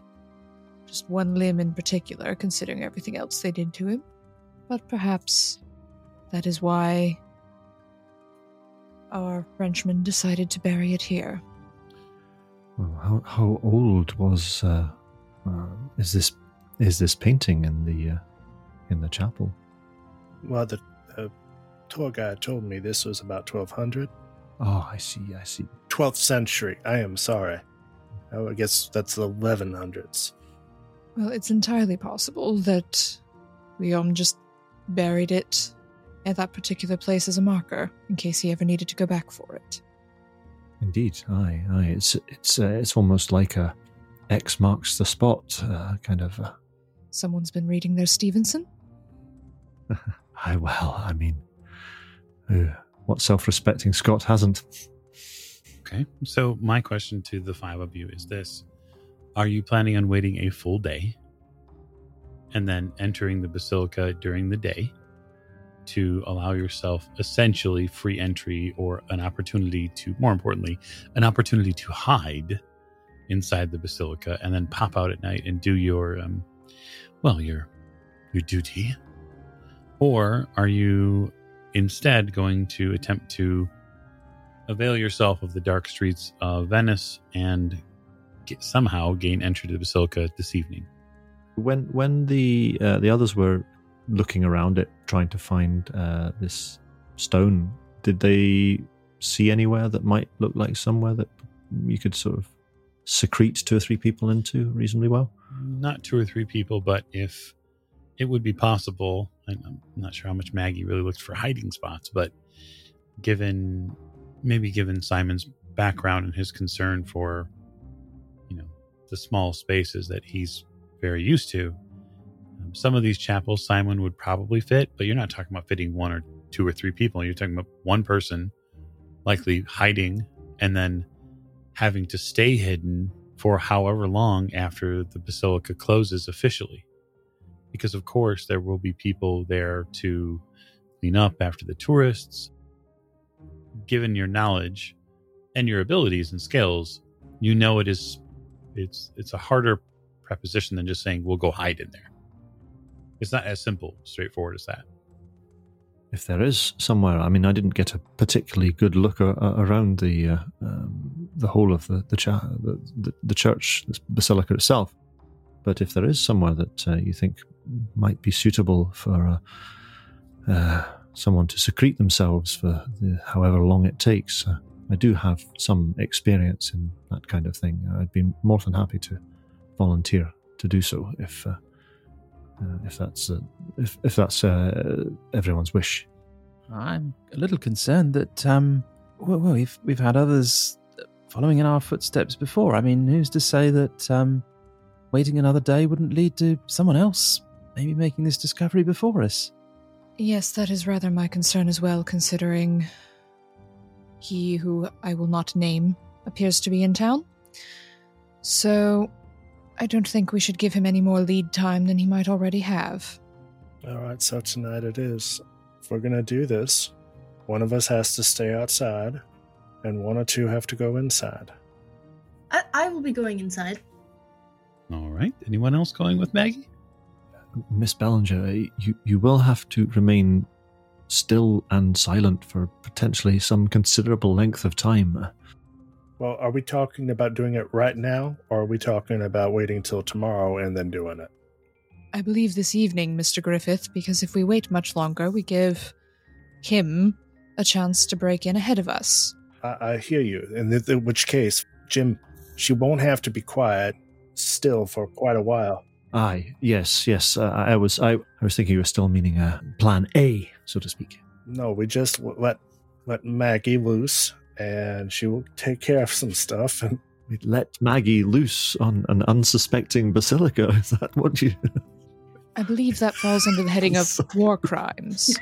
just one limb in particular, considering everything else they did to him. But perhaps that is why our Frenchman decided to bury it here. Well, how, how old was uh, uh, is this is this painting in the uh, in the chapel? Well, the uh, tour guide told me this was about twelve hundred. Oh, I see, I see. twelfth century. I am sorry. I guess that's the eleven hundreds. Well, it's entirely possible that Leon just buried it at that particular place as a marker in case he ever needed to go back for it. Indeed, aye, aye. It's it's uh, it's almost like a X marks the spot uh, kind of. Uh... Someone's been reading their Stevenson. Aye, well, I mean, uh, what self-respecting Scot hasn't? Okay, so my question to the five of you is this: are you planning on waiting a full day and then entering the basilica during the day to allow yourself essentially free entry, or an opportunity to, more importantly, an opportunity to hide inside the basilica and then pop out at night and do your, um, well, your your duty? Or are you instead going to attempt to avail yourself of the dark streets of Venice and get, somehow gain entry to the basilica this evening? When when the uh, the others were looking around it, trying to find uh, this stone, did they see anywhere that might look like somewhere that you could sort of secrete two or three people into reasonably well? Not two or three people, but if it would be possible, I'm not sure how much Maggie really looked for hiding spots, but given maybe given Simon's background and his concern for, you know, the small spaces that he's very used to, some of these chapels Simon would probably fit, but you're not talking about fitting one or two or three people. You're talking about one person likely hiding and then having to stay hidden for however long after the basilica closes officially. Because, of course, there will be people there to clean up after the tourists. Given your knowledge and your abilities and skills, you know it is it's it's a harder proposition than just saying, we'll go hide in there. It's not as simple, straightforward as that. If there is somewhere, I mean, I didn't get a particularly good look a, a, around the uh, um, the whole of the the, cha- the, the, the church, the basilica itself. But if there is somewhere that uh, you think might be suitable for uh, uh, someone to secrete themselves for the, however long it takes, uh, I do have some experience in that kind of thing. I'd be more than happy to volunteer to do so if. Uh, Uh, if that's uh, if if that's uh, everyone's wish. I'm a little concerned that um, well, well, we've we've had others following in our footsteps before. I mean, who's to say that um, waiting another day wouldn't lead to someone else maybe making this discovery before us? Yes, that is rather my concern as well, considering he who I will not name appears to be in town. So I don't think we should give him any more lead time than he might already have. All right, so tonight it is. If we're going to do this, one of us has to stay outside, and one or two have to go inside. I, I will be going inside. All right. Anyone else going with Maggie? Miss Bellinger, you, you will have to remain still and silent for potentially some considerable length of time. Well, are we talking about doing it right now, or are we talking about waiting till tomorrow and then doing it? I believe this evening, Mister Griffith, because if we wait much longer, we give him a chance to break in ahead of us. I, I hear you, in th- in which case, Jim She won't have to be quiet still for quite a while. Aye, yes, yes. Uh, I was I, I was thinking you were still meaning uh, plan A, so to speak. No, we just let, let Maggie loose, and she will take care of some stuff. And we'd let Maggie loose on an unsuspecting basilica. Is that what you... I believe that falls under the heading of war crimes.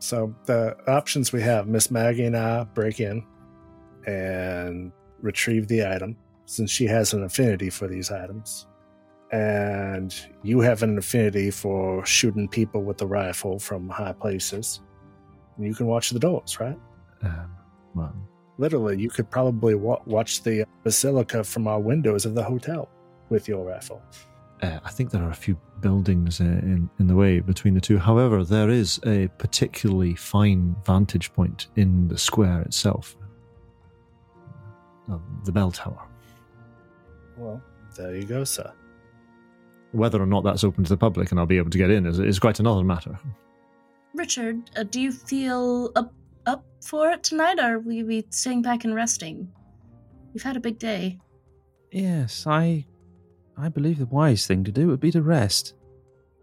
So the options we have, Miss Maggie and I break in and retrieve the item, since she has an affinity for these items. And you have an affinity for shooting people with a rifle from high places. And you can watch the doors, right? Um, well. Literally, you could probably wa- watch the basilica from our windows of the hotel with your rifle. Uh, I think there are a few buildings uh, in, in the way between the two. However, there is a particularly fine vantage point in the square itself. Uh, the bell tower. Well, there you go, sir. Whether or not that's open to the public and I'll be able to get in is, is quite another matter. Richard, uh, do you feel up, up for it tonight, or will you be staying back and resting? You've had a big day. Yes, I... I believe the wise thing to do would be to rest.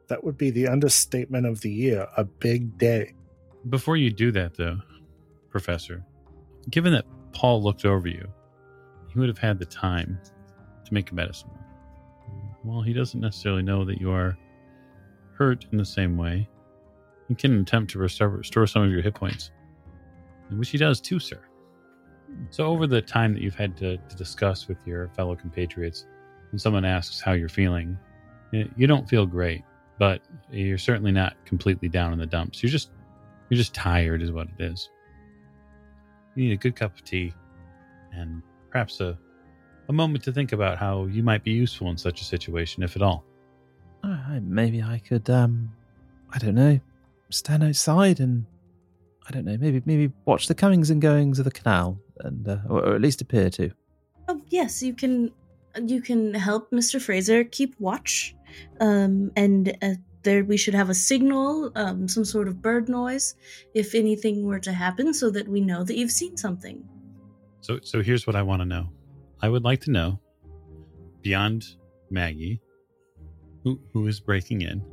That would be the understatement of the year, a big day. Before you do that, though, Professor, given that Paul looked over you, he would have had the time to make a medicine. While he doesn't necessarily know that you are hurt in the same way, he can attempt to restore, restore some of your hit points, which he does too, sir. So over the time that you've had to, to discuss with your fellow compatriots, when someone asks how you're feeling, you don't feel great, but you're certainly not completely down in the dumps. You're just you're just tired is what it is. You need a good cup of tea and perhaps a, a moment to think about how you might be useful in such a situation, if at all. Uh, maybe I could, um, I don't know, stand outside and, I don't know, maybe maybe watch the comings and goings of the canal, and uh, or, or at least appear to. Oh, yes, you can... You can help Mister Fraser keep watch, um, and uh, there we should have a signal, um, some sort of bird noise, if anything were to happen, so that we know that you've seen something. So, so here's what I want to know. I would like to know, beyond Maggie, who who is breaking in.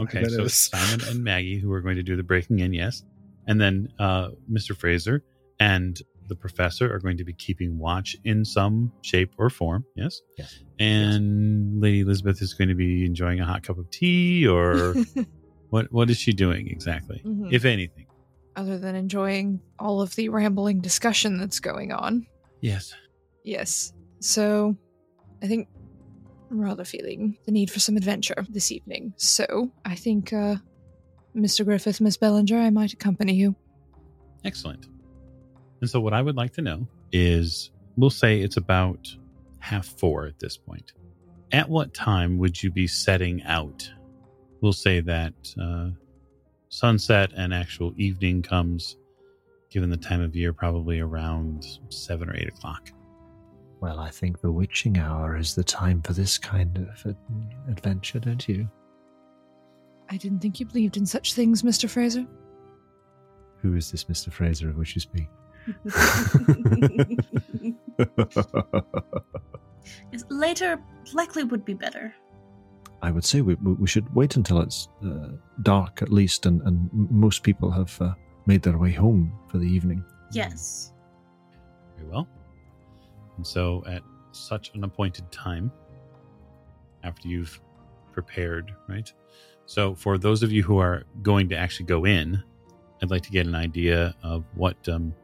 Okay, so Simon and Maggie, who are going to do the breaking in, yes, and then uh, Mister Fraser and the professor are going to be keeping watch in some shape or form, yes? Yes. And yes. Lady Elizabeth is going to be enjoying a hot cup of tea, or what what is she doing exactly, mm-hmm. if anything? Other than enjoying all of the rambling discussion that's going on. Yes. Yes. So I think I'm rather feeling the need for some adventure this evening. So I think uh, Mister Griffith, Miss Bellinger, I might accompany you. Excellent. And so what I would like to know is, we'll say it's about half four at this point. At what time would you be setting out? We'll say that uh, sunset and actual evening comes, given the time of year, probably around seven or eight o'clock. Well, I think the witching hour is the time for this kind of adventure, don't you? I didn't think you believed in such things, Mister Fraser. Who is this Mister Fraser of which you speak? Later likely would be better. I would say we we should wait until it's uh, dark at least, and, and most people have uh, made their way home for the evening. Yes. Very well. And so at such an appointed time, after you've prepared, right? So for those of you who are going to actually go in, I'd like to get an idea of what um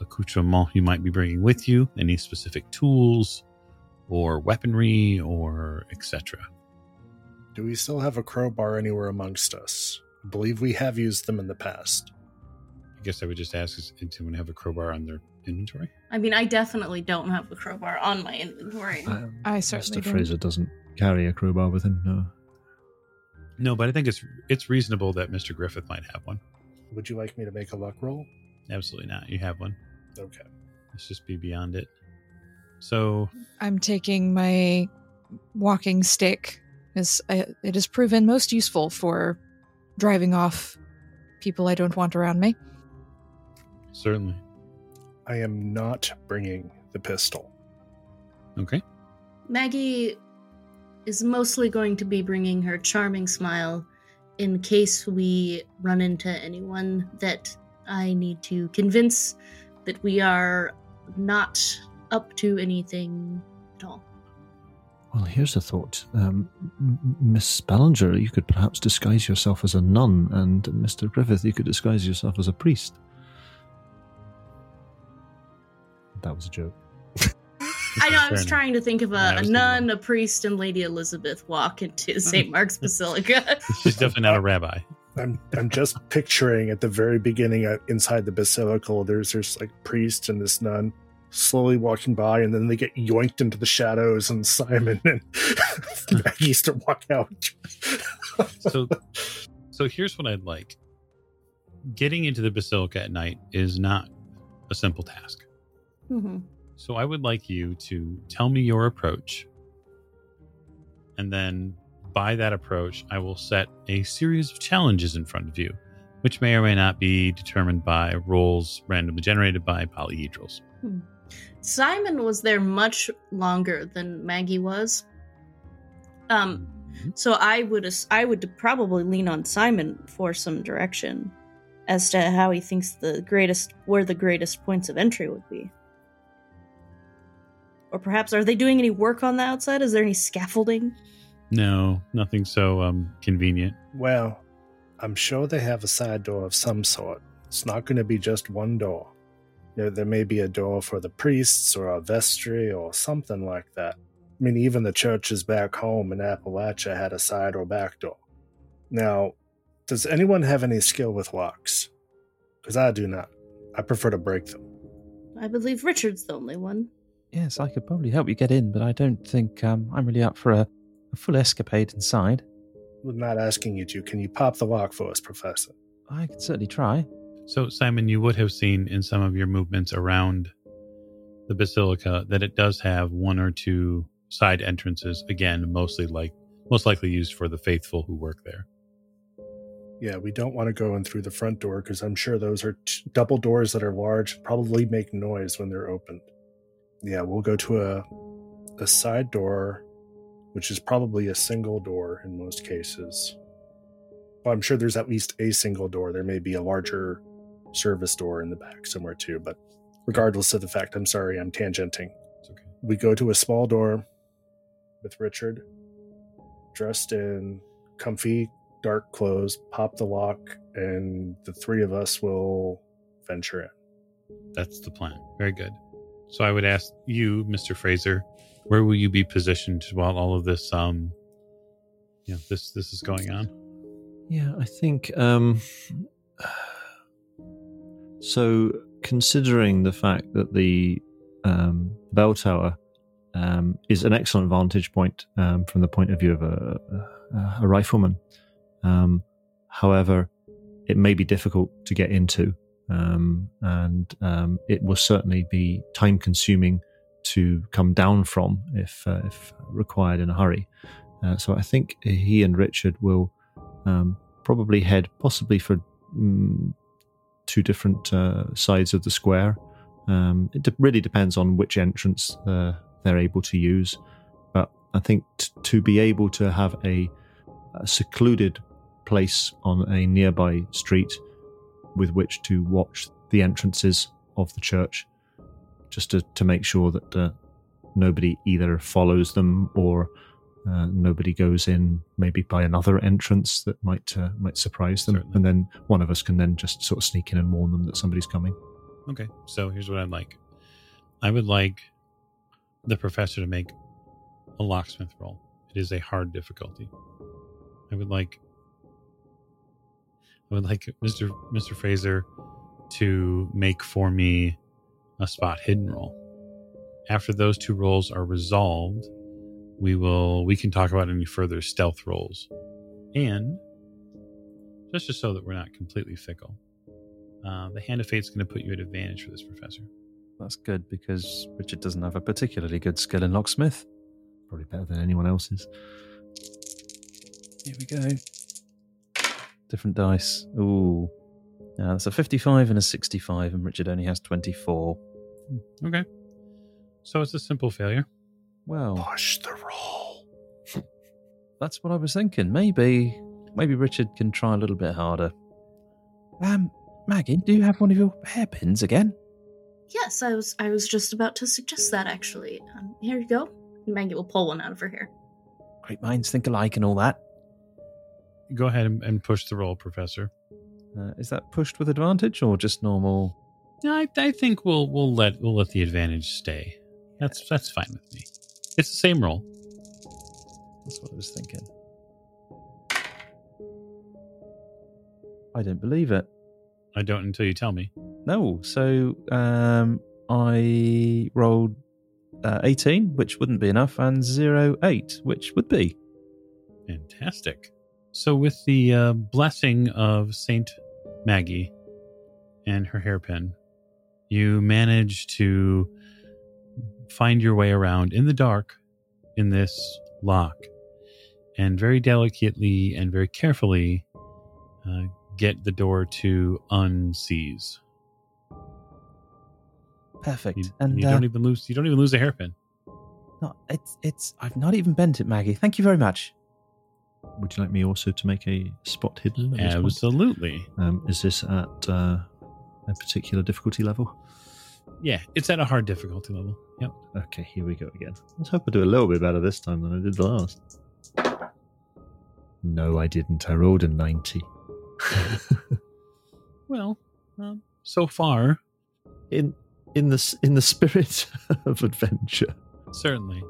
accoutrement you might be bringing with you, any specific tools or weaponry or et cetera. Do we still have a crowbar anywhere amongst us? I believe we have used them in the past. I guess I would just ask, does anyone have a crowbar on their inventory? I mean, I definitely don't have a crowbar on my inventory. Um, I certainly Mister don't. Fraser doesn't carry a crowbar with him, no. No, but I think it's it's reasonable that Mister Griffith might have one. Would you like me to make a luck roll? Absolutely not. You have one. Okay. Let's just be beyond it. So I'm taking my walking stick, as I, it is proven most useful for driving off people I don't want around me. Certainly. I am not bringing the pistol. Okay. Maggie is mostly going to be bringing her charming smile in case we run into anyone that I need to convince that we are not up to anything at all. Well, here's a thought. Um, Miss Bellinger, you could perhaps disguise yourself as a nun, and Mister Griffith, you could disguise yourself as a priest. That was a joke. I know, I was trying to think of a, a nun, a priest, and Lady Elizabeth walk into Saint Mark's Basilica. She's definitely not a rabbi. I'm I'm just picturing at the very beginning uh, inside the basilica, there's there's like priest and this nun slowly walking by, and then they get yoinked into the shadows, and Simon and Maggie start walk out. so, so here's what I'd like. Getting into the basilica at night is not a simple task. Mm-hmm. So I would like you to tell me your approach, and then by that approach, I will set a series of challenges in front of you, which may or may not be determined by rolls randomly generated by polyhedrals. Hmm. Simon was there much longer than Maggie was. Um, mm-hmm. So I would I would probably lean on Simon for some direction as to how he thinks the greatest where the greatest points of entry would be. Or perhaps, are they doing any work on the outside? Is there any scaffolding? No, nothing so um, convenient. Well, I'm sure they have a side door of some sort. It's not going to be just one door. There, there may be a door for the priests or a vestry or something like that. I mean, even the churches back home in Appalachia had a side or back door. Now, does anyone have any skill with locks? Because I do not. I prefer to break them. I believe Richard's the only one. Yes, I could probably help you get in, but I don't think um, I'm really up for a, a full escapade inside. We're not asking you to. Can you pop the lock for us, Professor? I could certainly try. So, Simon, you would have seen in some of your movements around the basilica that it does have one or two side entrances, again, mostly like most likely used for the faithful who work there. Yeah, we don't want to go in through the front door because I'm sure those are t- double doors that are large, probably make noise when they're opened. Yeah, we'll go to a a side door, which is probably a single door in most cases. Well, I'm sure there's at least a single door. There may be a larger service door in the back somewhere too, but regardless of the fact, I'm sorry, I'm tangenting. It's okay. We go to a small door with Richard, dressed in comfy, dark clothes, pop the lock, and the three of us will venture in. That's the plan. Very good. So I would ask you, Mister Fraser, where will you be positioned while all of this, um, you know, this this is going on? Yeah, I think. Um, so, considering the fact that the um, bell tower um, is an excellent vantage point um, from the point of view of a, a, a rifleman, um, however, it may be difficult to get into. Um, and um, it will certainly be time-consuming to come down from if uh, if required in a hurry. Uh, so I think he and Richard will um, probably head possibly for um, two different uh, sides of the square. Um, it de- really depends on which entrance uh, they're able to use. But I think t- to be able to have a, a secluded place on a nearby street with which to watch the entrances of the church, just to, to make sure that uh, nobody either follows them or uh, nobody goes in maybe by another entrance that might uh, might surprise them. Certainly. And then one of us can then just sort of sneak in and warn them that somebody's coming. Okay, so here's what I'd like. I would like the professor to make a locksmith roll. It is a hard difficulty. I would like... I would like Mister Mister Fraser to make for me a spot hidden roll. After those two rolls are resolved, we will we can talk about any further stealth rolls. And just, just so that we're not completely fickle, uh, the Hand of Fate's going to put you at advantage for this, Professor. That's good because Richard doesn't have a particularly good skill in locksmith. Probably better than anyone else's. Here we go. Different dice. Ooh. Uh, that's a fifty-five and a sixty-five, and Richard only has twenty-four. Okay. So it's a simple failure. Well, push the roll. That's what I was thinking. Maybe, maybe Richard can try a little bit harder. Um, Maggie, do you have one of your hairpins again? Yes, I was. I was just about to suggest that, actually. Um, here you go. Maggie will pull one out of her hair. Great minds think alike and all that. Go ahead and, and push the roll, Professor. Uh, is that pushed with advantage or just normal? No, I, I think we'll we'll let we'll let the advantage stay. That's that's fine with me. It's the same roll. That's what I was thinking. I don't believe it. I don't until you tell me. No, so um, I rolled uh, eighteen, which wouldn't be enough, and zero eight, which would be. Fantastic. So with the uh, blessing of Saint Maggie and her hairpin, you manage to find your way around in the dark in this lock and very delicately and very carefully uh, get the door to unseize. Perfect. You, and you uh, don't even lose you don't even lose a hairpin. No, it's it's I've not even bent it, Maggie. Thank you very much. Would you like me also to make a spot hidden? Absolutely. Um, is this at uh, a particular difficulty level? Yeah, it's at a hard difficulty level. Yep. Okay, here we go again. Let's hope I do a little bit better this time than I did the last. No, I didn't. I rolled a ninety. Well, um, so far, in in the in the spirit of adventure, certainly.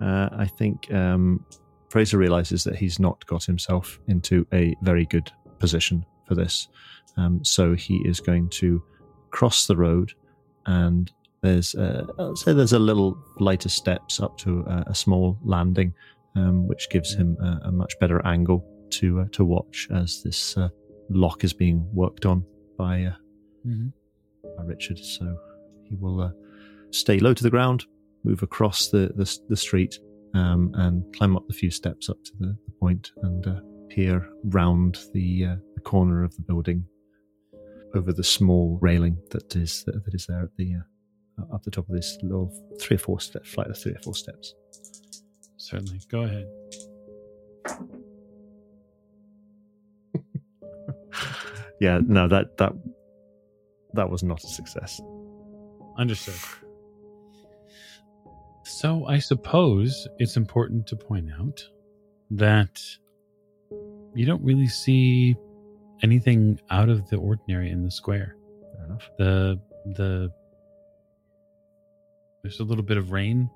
Uh, I think. Um, Fraser realizes that he's not got himself into a very good position for this. Um, so he is going to cross the road, and there's a, I'll say there's a little lighter steps up to a, a small landing, um, which gives him a, a much better angle to uh, to watch as this uh, lock is being worked on by, uh, mm-hmm. by Richard. So he will uh, stay low to the ground, move across the, the, the street, Um, and climb up the few steps up to the, the point and uh, peer round the, uh, the corner of the building over the small railing that is that, that is there at the uh, up the top of this little three or four step flight of three or four steps. Certainly, go ahead. yeah, no that that that was not a success. Understood. So I suppose it's important to point out that you don't really see anything out of the ordinary in the square. Fair enough. The the there's a little bit of rain,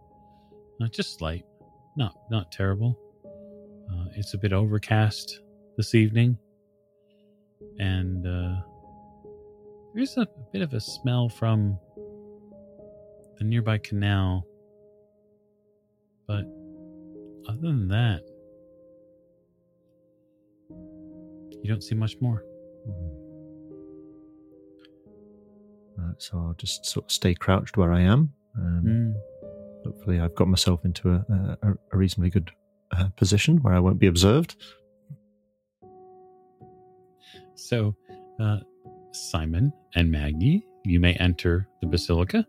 not just light, not not terrible. Uh, it's a bit overcast this evening, and uh, there's a, a bit of a smell from the nearby canal. But other than that, you don't see much more. Mm. Uh, so I'll just sort of stay crouched where I am. Um, mm. Hopefully I've got myself into a, a, a reasonably good uh, position where I won't be observed. So, uh, Simon and Maggie, you may enter the basilica.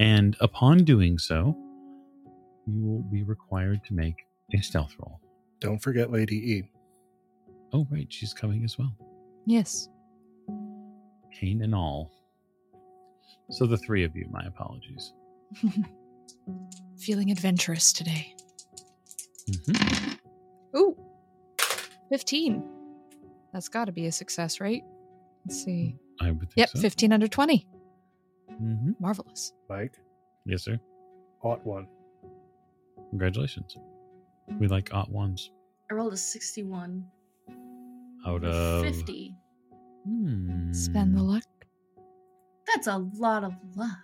And upon doing so, you will be required to make a stealth roll. Don't forget Lady E. Oh, right. She's coming as well. Yes. Pain and all. So the three of you, my apologies. Feeling adventurous today. Mm-hmm. Ooh. fifteen. That's got to be a success, right? Let's see. I would think yep, so. Yep, fifteen under twenty. Mm-hmm. Marvelous. Mike? Yes, sir? Hot one. Congratulations. We like odd ones. I rolled a sixty-one. Out of... fifty. Hmm. Spend the luck. That's a lot of luck.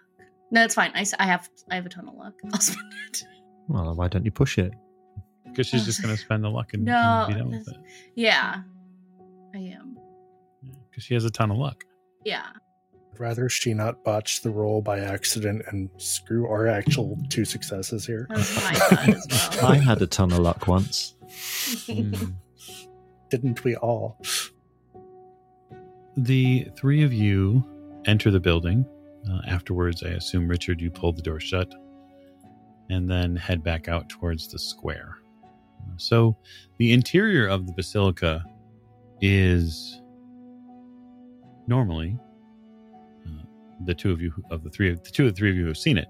No, it's fine. I, I have I have a ton of luck. I'll spend it. Well, why don't you push it? Because she's just going to spend the luck and, no, and be done with it. Yeah. I am. Because yeah, she has a ton of luck. Yeah. I'd rather she not botch the roll by accident and screw our actual two successes here. Well. I had a ton of luck once. mm. Didn't we all? The three of you enter the building. Uh, afterwards, I assume, Richard, you pulled the door shut. and then head back out towards the square. So the interior of the basilica is normally uh, the two of you of the three of the two of the three of you who have seen it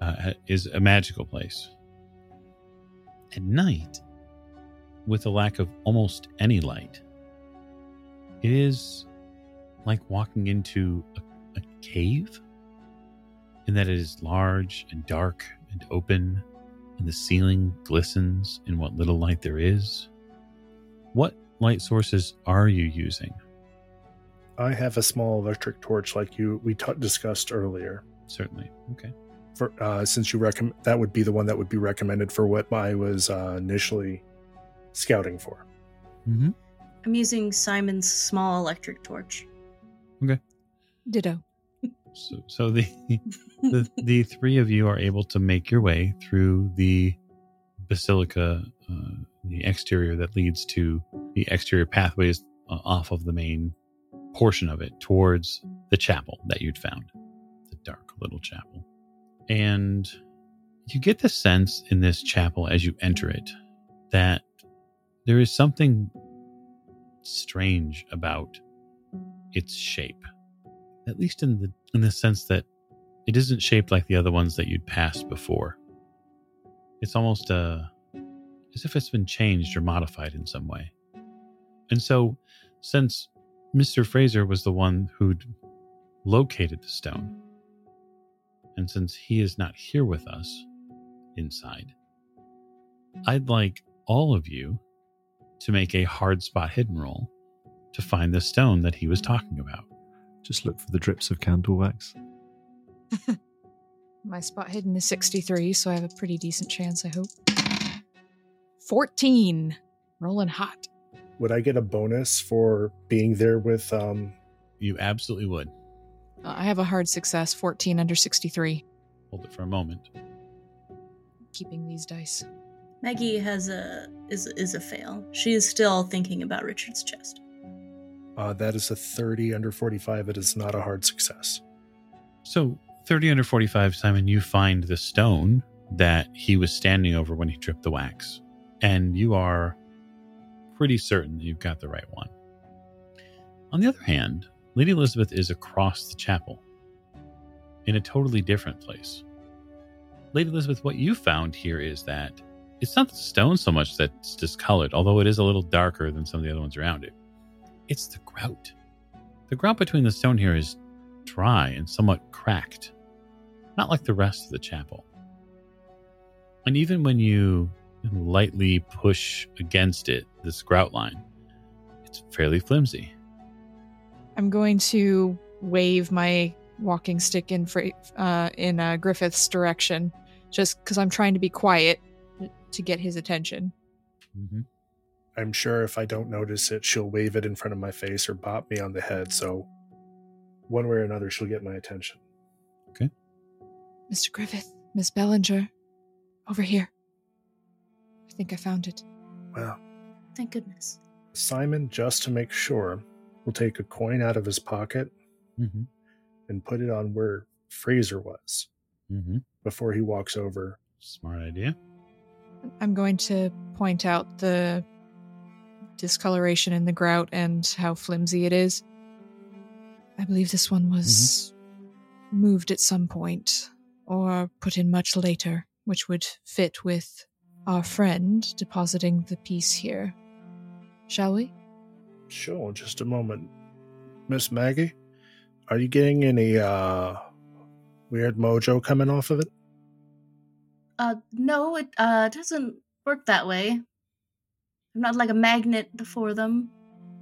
uh, is a magical place. At night, with a lack of almost any light, it is like walking into a, a cave, in that it is large and dark and open, and the ceiling glistens in what little light there is. What light sources are you using? I have a small electric torch, like you we t- discussed earlier. Certainly. Okay. For uh, since you recommend, that would be the one that would be recommended for what I was uh, initially scouting for. Mm-hmm. I'm using Simon's small electric torch. Okay. Ditto. So, so the, the the three of you are able to make your way through the basilica, uh, the exterior that leads to the exterior pathways uh, off of the main portion of it towards the chapel that you'd found, the dark little chapel. And you get the sense in this chapel as you enter it that there is something strange about its shape, at least in the in the sense that it isn't shaped like the other ones that you'd passed before. It's almost uh, as if it's been changed or modified in some way. And so, since Mister Fraser was the one who'd located the stone, and since he is not here with us inside, I'd like all of you to make a hard spot hidden roll to find the stone that he was talking about. Just look for the drips of candle wax. My spot hidden is sixty-three, so I have a pretty decent chance, I hope. fourteen. Rolling hot. Would I get a bonus for being there with... Um... You absolutely would. Uh, I have a hard success, fourteen under sixty-three. Hold it for a moment. Keeping these dice. Maggie has a is is a fail. She is still thinking about Richard's chest. Uh, that is a thirty under forty-five. It is not a hard success. So thirty under forty-five, Simon, you find the stone that he was standing over when he dripped the wax. And you are pretty certain that you've got the right one. On the other hand, Lady Elizabeth is across the chapel in a totally different place. Lady Elizabeth, what you found here is that it's not the stone so much that's discolored, although it is a little darker than some of the other ones around it. It's the grout. The grout between the stone here is dry and somewhat cracked, not like the rest of the chapel. And even when you lightly push against it, this grout line, it's fairly flimsy. I'm going to wave my walking stick in fra- uh, in uh, Griffith's direction, just because I'm trying to be quiet to get his attention. Mm-hmm. I'm sure if I don't notice it, she'll wave it in front of my face or bop me on the head, so one way or another, she'll get my attention. Okay. Mister Griffith, Miss Bellinger, over here. I think I found it. Wow. Thank goodness. Simon, just to make sure, will take a coin out of his pocket, mm-hmm, and put it on where Fraser was, mm-hmm, before he walks over. Smart idea. I'm going to point out the discoloration in the grout and how flimsy it is. I believe this one was mm-hmm. moved at some point or put in much later, which would fit with our friend depositing the piece here. Shall we? Sure, just a moment. Miss Maggie, are you getting any uh, weird mojo coming off of it? Uh, no, it uh, doesn't work that way. I'm not like a magnet for them.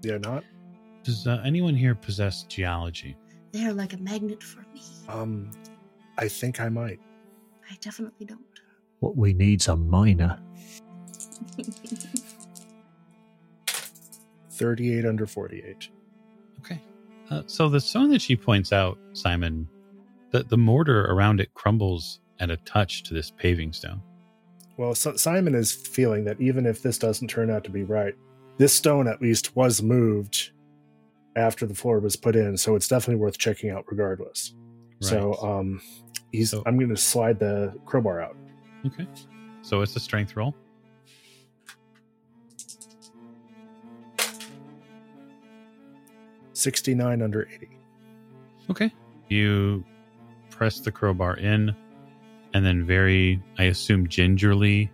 They're not? Does uh, anyone here possess geology? They're like a magnet for me. Um, I think I might. I definitely don't. What we need's a miner. thirty-eight under forty-eight. Okay. Uh, so the stone that she points out, Simon, the, the mortar around it crumbles at a touch to this paving stone. Well, so Simon is feeling that even if this doesn't turn out to be right, this stone at least was moved after the floor was put in, so it's definitely worth checking out regardless. Right. So um, he's. So, I'm going to slide the crowbar out. Okay. So it's a strength roll. sixty-nine under eighty. Okay. You press the crowbar in and then very, I assume, gingerly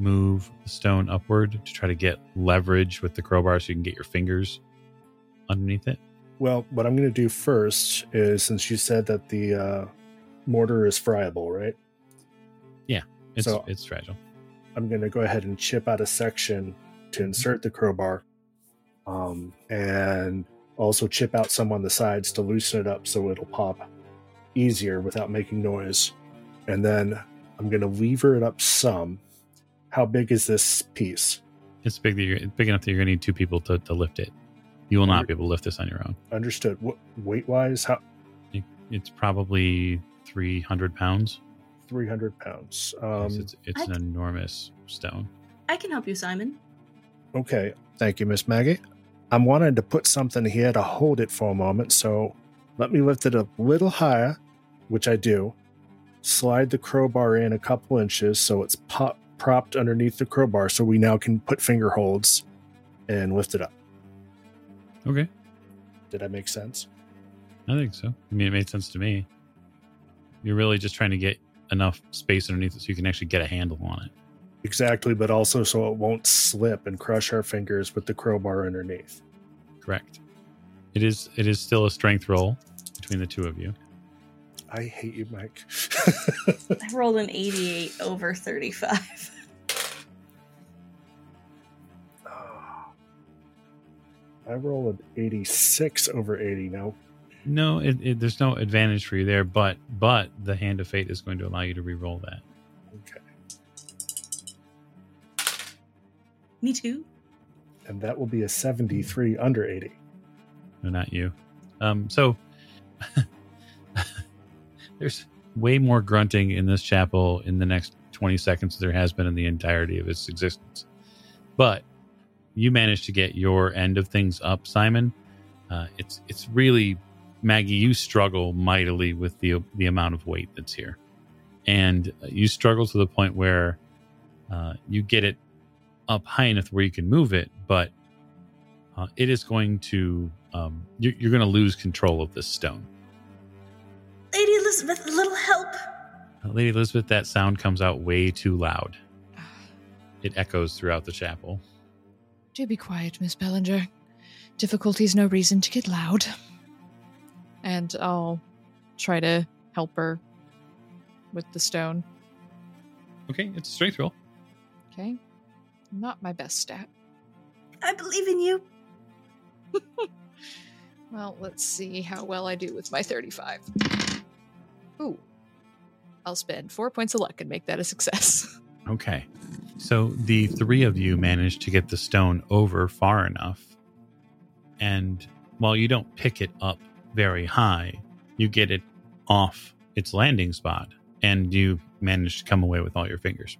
move the stone upward to try to get leverage with the crowbar so you can get your fingers underneath it. Well, what I'm going to do first is, since you said that the uh, mortar is friable, right? Yeah, it's so it's fragile. I'm going to go ahead and chip out a section to insert the crowbar, um, and also chip out some on the sides to loosen it up so it'll pop easier without making noise. And then I'm going to lever it up some. How big is this piece? It's big that you're big enough that you're going to need two people to, to lift it. You will not be able to lift this on your own. Understood. What, weight-wise, how? It's probably three hundred pounds. three hundred pounds. Um, yes, it's it's I, an enormous stone. I can help you, Simon. Okay. Thank you, Miss Maggie. I'm wanting to put something here to hold it for a moment, so let me lift it up a little higher, which I do. Slide the crowbar in a couple inches so it's pop, propped underneath the crowbar so we now can put finger holds and lift it up. Okay. Did that make sense? I think so. I mean, it made sense to me. You're really just trying to get enough space underneath it so you can actually get a handle on it. Exactly, but also so it won't slip and crush our fingers with the crowbar underneath. Correct. It is it is still a strength roll between the two of you. I hate you, Mike. I rolled an eighty-eight over thirty-five. I roll an eighty-six over eighty now. No, it, it, there's no advantage for you there, but but the Hand of Fate is going to allow you to re-roll that. Okay. Me too. And that will be a seventy-three under eighty. No, not you. Um, so there's way more grunting in this chapel in the next twenty seconds than there has been in the entirety of its existence. But you managed to get your end of things up, Simon. Uh, it's it's really, Maggie, you struggle mightily with the the amount of weight that's here. And you struggle to the point where uh, you get it up high enough where you can move it, but uh, it is going to, um, you're, you're going to lose control of this stone. Lady Elizabeth, a little help. Uh, Lady Elizabeth, that sound comes out way too loud. It echoes throughout the chapel. Do be quiet, Miss Bellinger. Difficulty's no reason to get loud. And I'll try to help her with the stone. Okay, it's a strength roll. Okay. Not my best stat. I believe in you. Well, let's see how well I do with my thirty-five. Ooh. I'll spend four points of luck and make that a success. Okay. So the three of you managed to get the stone over far enough. And while you don't pick it up very high, you get it off its landing spot. And you manage to come away with all your fingers.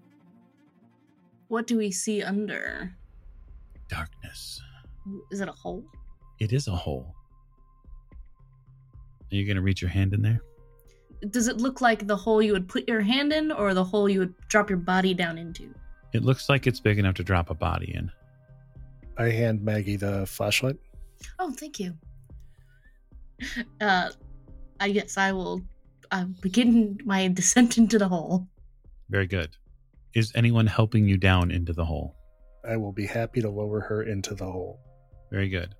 What do we see under? Darkness. Is it a hole? It is a hole. Are you going to reach your hand in there? Does it look like the hole you would put your hand in or the hole you would drop your body down into? It looks like it's big enough to drop a body in. I hand Maggie the flashlight. Oh, thank you. Uh, I guess I will uh, begin my descent into the hole. Very good. Is anyone helping you down into the hole? I will be happy to lower her into the hole. Very good.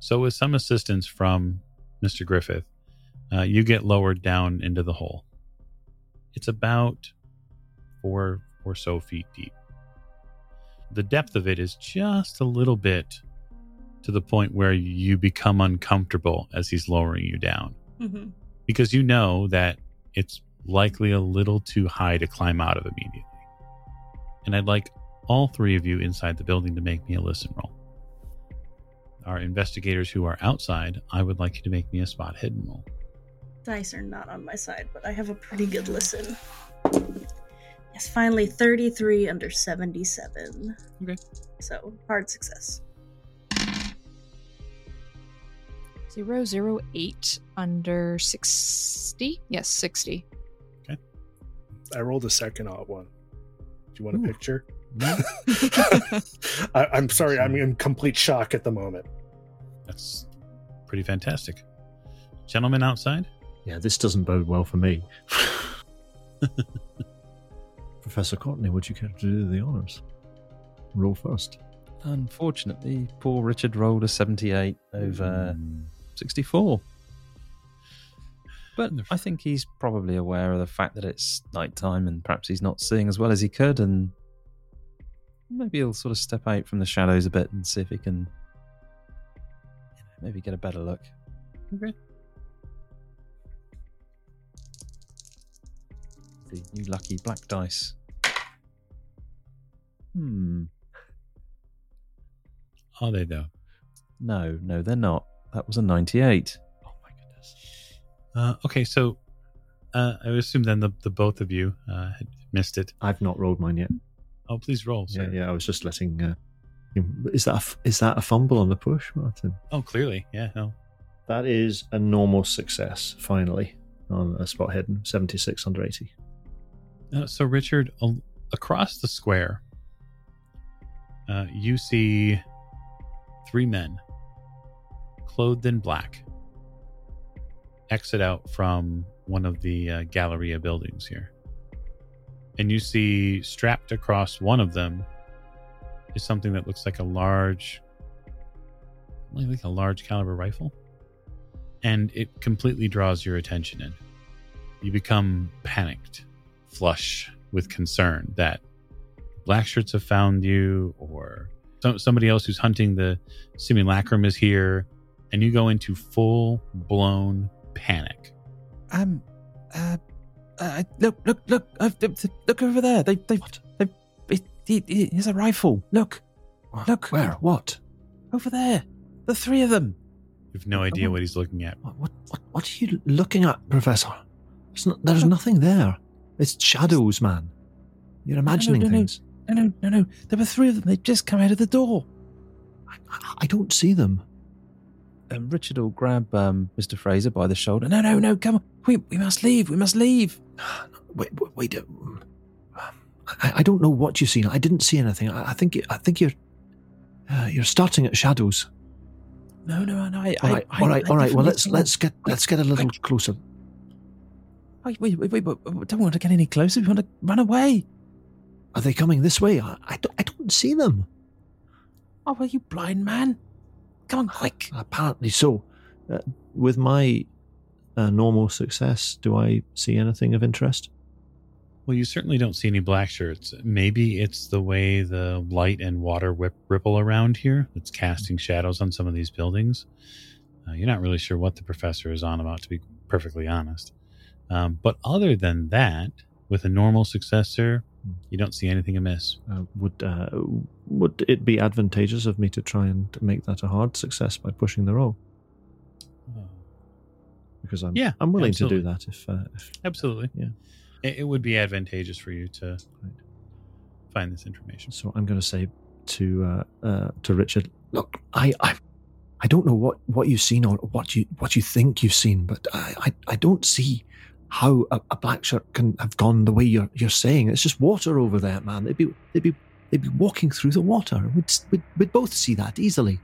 So with some assistance from Mister Griffith, uh, you get lowered down into the hole. It's about four or so feet deep. The depth of it is just a little bit to the point where you become uncomfortable as he's lowering you down. Mm-hmm. Because you know that it's likely a little too high to climb out of immediately. And I'd like all three of you inside the building to make me a listen roll. Our investigators who are outside, I would like you to make me a spot hidden roll. Dice are not on my side, but I have a pretty good listen. Yes, finally thirty-three under seventy-seven. Okay. So, hard success. zero zero eight under sixty. Yes, sixty. Okay. I rolled a second odd one. Do you want Ooh. a picture? I, I'm sorry. I'm in complete shock at the moment. That's pretty fantastic. Gentlemen outside? Yeah, this doesn't bode well for me. Professor Courtney, would you care to do the honors? Roll first. Unfortunately, poor Richard rolled a seventy-eight over mm. sixty-four. But I think he's probably aware of the fact that it's nighttime and perhaps he's not seeing as well as he could, and maybe he'll sort of step out from the shadows a bit and see if he can maybe get a better look. Okay. The new lucky black dice. Hmm. Are they though? No, no, they're not. That was a ninety-eight. Uh, okay, so uh, I would assume then the, the both of you uh, had missed it. I've not rolled mine yet. Oh, please roll. Sir. Yeah, yeah. I was just letting. Uh, is that a, is that a fumble on the push, Martin? Oh, clearly, yeah. No, that is a normal success. Finally, on a spot hidden, seventy-six under eighty. Uh, so, Richard, al- across the square, uh, you see three men clothed in black exit out from one of the uh, Galleria buildings here. And you see strapped across one of them is something that looks like a large, like a large caliber rifle. And it completely draws your attention in. You become panicked, flush with concern that black shirts have found you, or some, somebody else who's hunting the simulacrum is here. And you go into full blown panic. Um, uh, uh, look, look, look, uh, look over there. They, they, what? they, it, it, it, it's a rifle. Look, what? Look. Where? What? Over there. The three of them. You have no idea oh, what, what he's looking at. What, what, what, what are you looking at, Professor? It's not, there's look. nothing there. It's shadows, man. You're imagining no, no, no, things. No, no, no, no. There were three of them. They've just come out of the door. I, I, I don't see them. Um, Richard will grab um, Mister Fraser by the shoulder. No, no, no, come on. We we must leave. We must leave. Wait, wait. wait um, I, I don't know what you've seen. I didn't see anything. I, I think I think you're uh, you're starting at shadows. No, no, no. I, all right, I, all right, I, all right. Well, let's let's get let's get a little I, closer. Wait, wait, wait, wait, we don't want to get any closer. We want to run away. Are they coming this way? I, I don't I don't see them. Oh, are you blind, man? Come on, quick. Apparently so. Uh, with my uh, normal success, do I see anything of interest? Well, you certainly don't see any black shirts. Maybe it's the way the light and water whip ripple around here that's casting shadows on some of these buildings. Uh, you're not really sure what the professor is on about, to be perfectly honest. Um, but other than that, with a normal successor, you don't see anything amiss. Uh, would uh, would it be advantageous of me to try and make that a hard success by pushing the roll? Because I'm yeah, I'm willing absolutely. to do that. If, uh, if absolutely, yeah, it, it would be advantageous for you to right. find this information. So I'm going to say to uh, uh, to Richard, look, I, I I don't know what, what you've seen or what you what you think you've seen, but I I, I don't see how a, a black shirt can have gone the way you're you're saying. It's just water over there, man. They'd be they'd be they'd be walking through the water. We'd we'd, we'd both see that easily.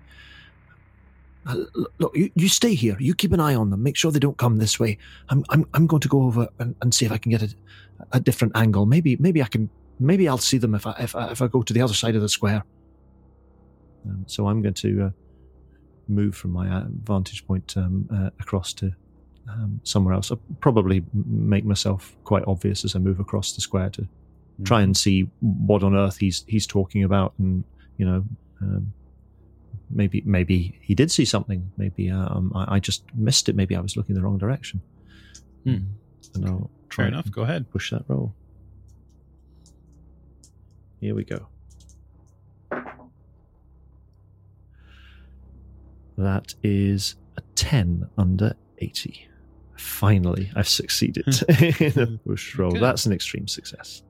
Uh, look, you, you stay here. You keep an eye on them. Make sure they don't come this way. I'm I'm I'm going to go over and, and see if I can get a, a different angle. Maybe maybe I can. Maybe I'll see them if I if I, if I go to the other side of the square. Um, so I'm going to uh, move from my vantage point um, uh, across to. Um, somewhere else. I'll probably make myself quite obvious as I move across the square to mm. try and see what on earth he's he's talking about, and you know, um, maybe maybe he did see something. Maybe um, I, I just missed it. Maybe I was looking the wrong direction. Mm. And I'll try. Fair enough. Go ahead. Push that roll. Here we go. That is a ten under eighty. Finally, I've succeeded in a push roll. Okay. That's an extreme success.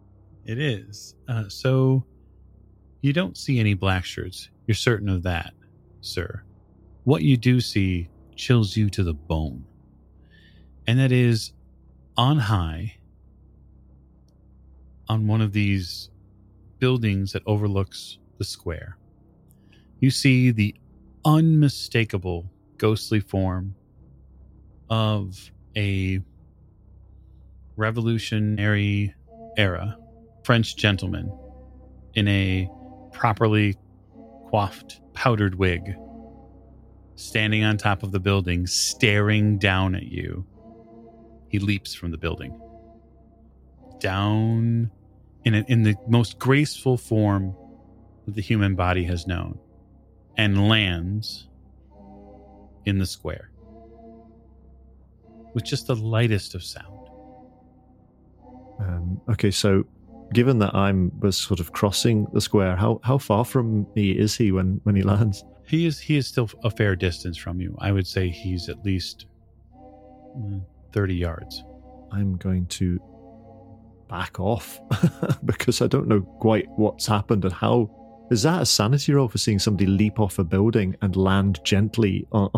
It is. Uh, so you don't see any black shirts. You're certain of that, sir. What you do see chills you to the bone. And that is, on high, on one of these buildings that overlooks the square. You see the unmistakable ghostly form of a revolutionary era French gentleman in a properly coiffed powdered wig, standing on top of the building, staring down at you. He leaps from the building down in a, in the most graceful form that the human body has known, and lands in the square with just the lightest of sound. Um, okay, so given that I'm was sort of crossing the square, how how far from me is he when, when he lands? He is he is still a fair distance from you. I would say he's at least thirty yards. I'm going to back off because I don't know quite what's happened and how. Is that a sanity roll for seeing somebody leap off a building and land gently? On...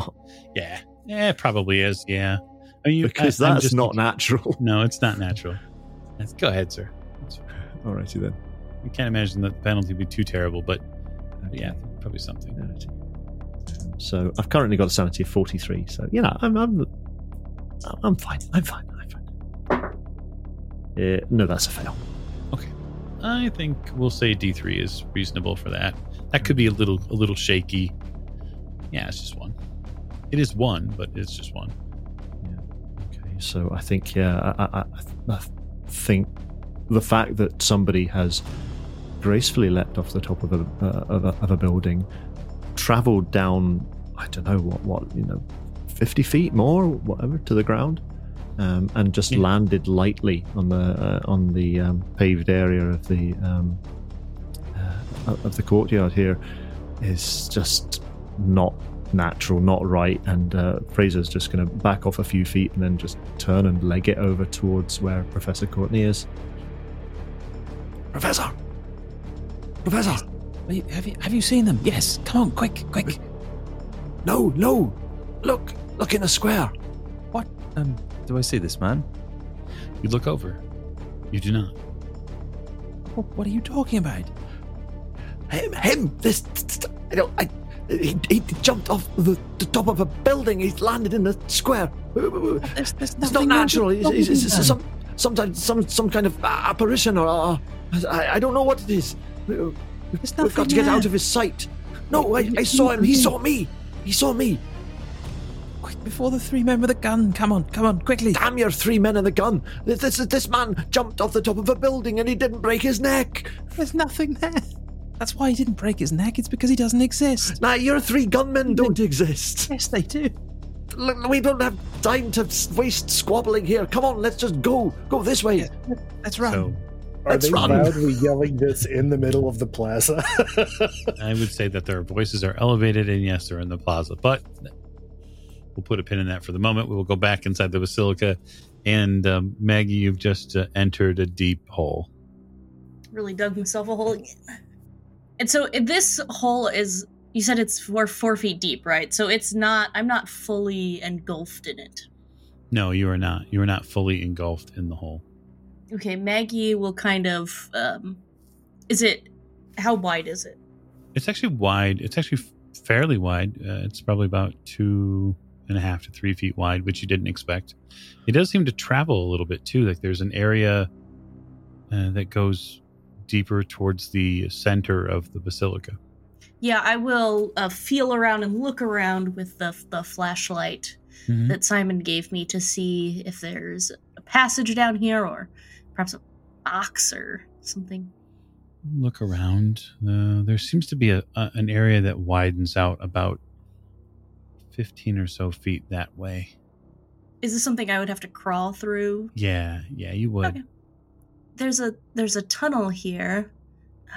Yeah, yeah, it probably is. Yeah, I mean, you, because I, that's just, not natural. No, it's not natural. Let's go ahead, sir. All righty then. I can't imagine that the penalty would be too terrible, but okay. Yeah, probably something. So I've currently got a sanity of forty-three. So you know, I'm I'm I'm fine. I'm fine. I'm fine. Uh, no, that's a fail. I think we'll say D three is reasonable for that. That could be a little a little shaky. Yeah, it's just one. It is one, but it's just one. Yeah. Okay, so I think, yeah, I, I, I think the fact that somebody has gracefully leapt off the top of a, uh, of a, of a building, travelled down, I don't know, what, what you know, fifty feet more, whatever, to the ground. Um, and just yeah. landed lightly on the uh, on the um, paved area of the um, uh, of the courtyard here is just not natural, not right. And uh, Fraser's just going to back off a few feet and then just turn and leg it over towards where Professor Courtney is. Professor, Professor, yes. have you have you seen them? Yes, come on, quick, quick. No, no, look, look in the square. What? Um. Do I see this man? You look over. You do not. What are you talking about? Him! Him! This! I don't. I. He, he jumped off the, the top of a building. He's landed in the square. There's, there's it's not natural. It's, it's, it's, it's some, sometimes some some kind of apparition or, or I, I don't know what it is. There's We've got to get there. Out of his sight. No, I, I saw him. He saw me. He saw me. Quick, before the three men with a gun. Come on, come on, quickly. Damn your three men and the gun. This, this this man jumped off the top of a building and he didn't break his neck. There's nothing there. That's why he didn't break his neck. It's because he doesn't exist. Nah, your three gunmen don't exist. Yes, they do. Look, we don't have time to waste squabbling here. Come on, let's just go. Go this way. Yeah, let's run. So, are let's they run. Loudly yelling this in the middle of the plaza? I would say that their voices are elevated and yes, they're in the plaza, but... We'll put a pin in that for the moment. We will go back inside the basilica. And um, Maggie, you've just uh, entered a deep hole. Really dug himself a hole again. And so this hole is, you said it's four, four feet deep, right? So it's not, I'm not fully engulfed in it. No, you are not. You are not fully engulfed in the hole. Okay, Maggie will kind of, um, is it, how wide is it? It's actually wide. It's actually fairly wide. Uh, it's probably about two... and a half to three feet wide, which you didn't expect. It does seem to travel a little bit too. Like there's an area uh, that goes deeper towards the center of the basilica. Yeah, I will uh, feel around and look around with the the flashlight mm-hmm. that Simon gave me to see if there's a passage down here or perhaps a box or something. Look around. Uh, there seems to be a, a an area that widens out about fifteen or so feet that way. Is this something I would have to crawl through? Yeah, yeah, you would. Okay. There's a there's a tunnel here.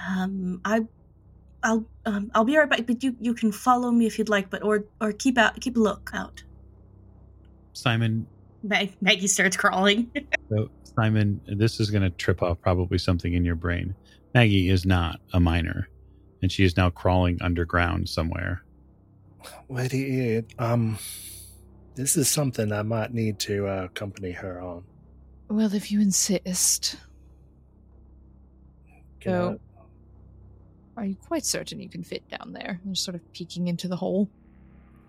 Um, I, I'll um, I'll be right back. But you, you can follow me if you'd like. But or or keep out keep a look out. Simon. Mag- Maggie starts crawling. So Simon, this is going to trip off probably something in your brain. Maggie is not a miner, and she is now crawling underground somewhere. Lady Ed, um, this is something I might need to uh, accompany her on. Well, if you insist. Go. Are you quite certain you can fit down there? I'm sort of peeking into the hole.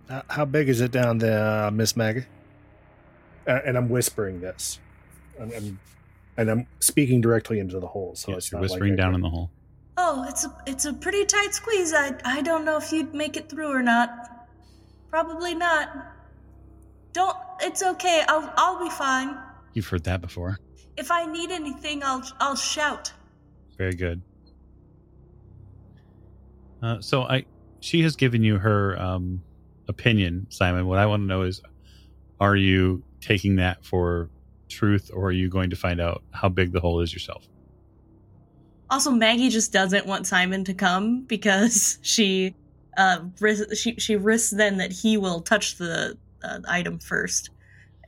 Uh, how big is it down there, uh, Miss Maggie? Uh, and I'm whispering this. I'm, I'm, and I'm speaking directly into the hole. So yes, it's you're not whispering like down in the hole. Oh, it's a, it's a pretty tight squeeze. I I don't know if you'd make it through or not. Probably not. Don't. It's okay. I'll I'll be fine. You've heard that before. If I need anything, I'll I'll shout. Very good. Uh, so I, she has given you her um, opinion, Simon. What I want to know is, are you taking that for truth, or are you going to find out how big the hole is yourself? Also, Maggie just doesn't want Simon to come because she, uh, ris- she she risks then that he will touch the uh, item first,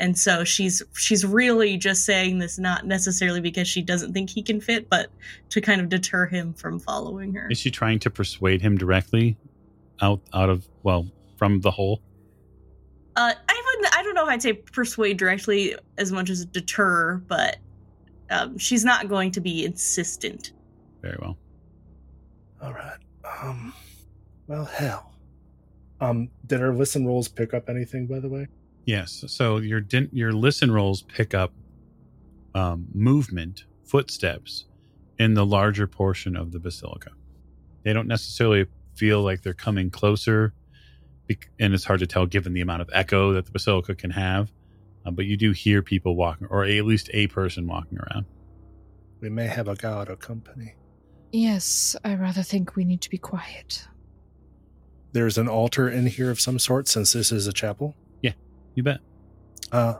and so she's she's really just saying this not necessarily because she doesn't think he can fit, but to kind of deter him from following her. Is she trying to persuade him directly out out of well from the hole? Uh, I wouldn't. I don't know if I'd say persuade directly as much as deter, but um, she's not going to be insistent. Very well. All right. Um, well, hell. Um, did our listen rolls pick up anything, by the way? Yes. So your din- your listen rolls pick up um, movement, footsteps in the larger portion of the basilica. They don't necessarily feel like they're coming closer, be- and it's hard to tell given the amount of echo that the basilica can have. Uh, but you do hear people walking, or at least a person walking around. We may have a guard or company. Yes, I rather think we need to be quiet. There's an altar in here of some sort, since this is a chapel? Yeah, you bet. Uh,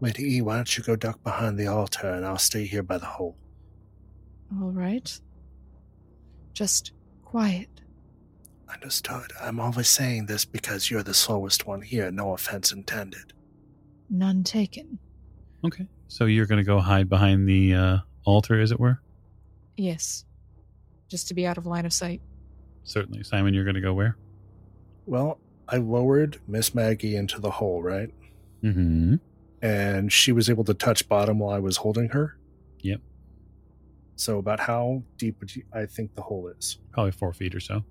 Lady E, why don't you go duck behind the altar, and I'll stay here by the hole. All right. Just quiet. Understood. I'm always saying this because you're the slowest one here, no offense intended. None taken. Okay, so you're going to go hide behind the uh, altar, as it were? Yes. Just to be out of line of sight. Certainly. Simon, you're going to go where? Well, I lowered Miss Maggie into the hole, right? Mm-hmm. And she was able to touch bottom while I was holding her? Yep. So about how deep would you, I think the hole is? Probably four feet or so.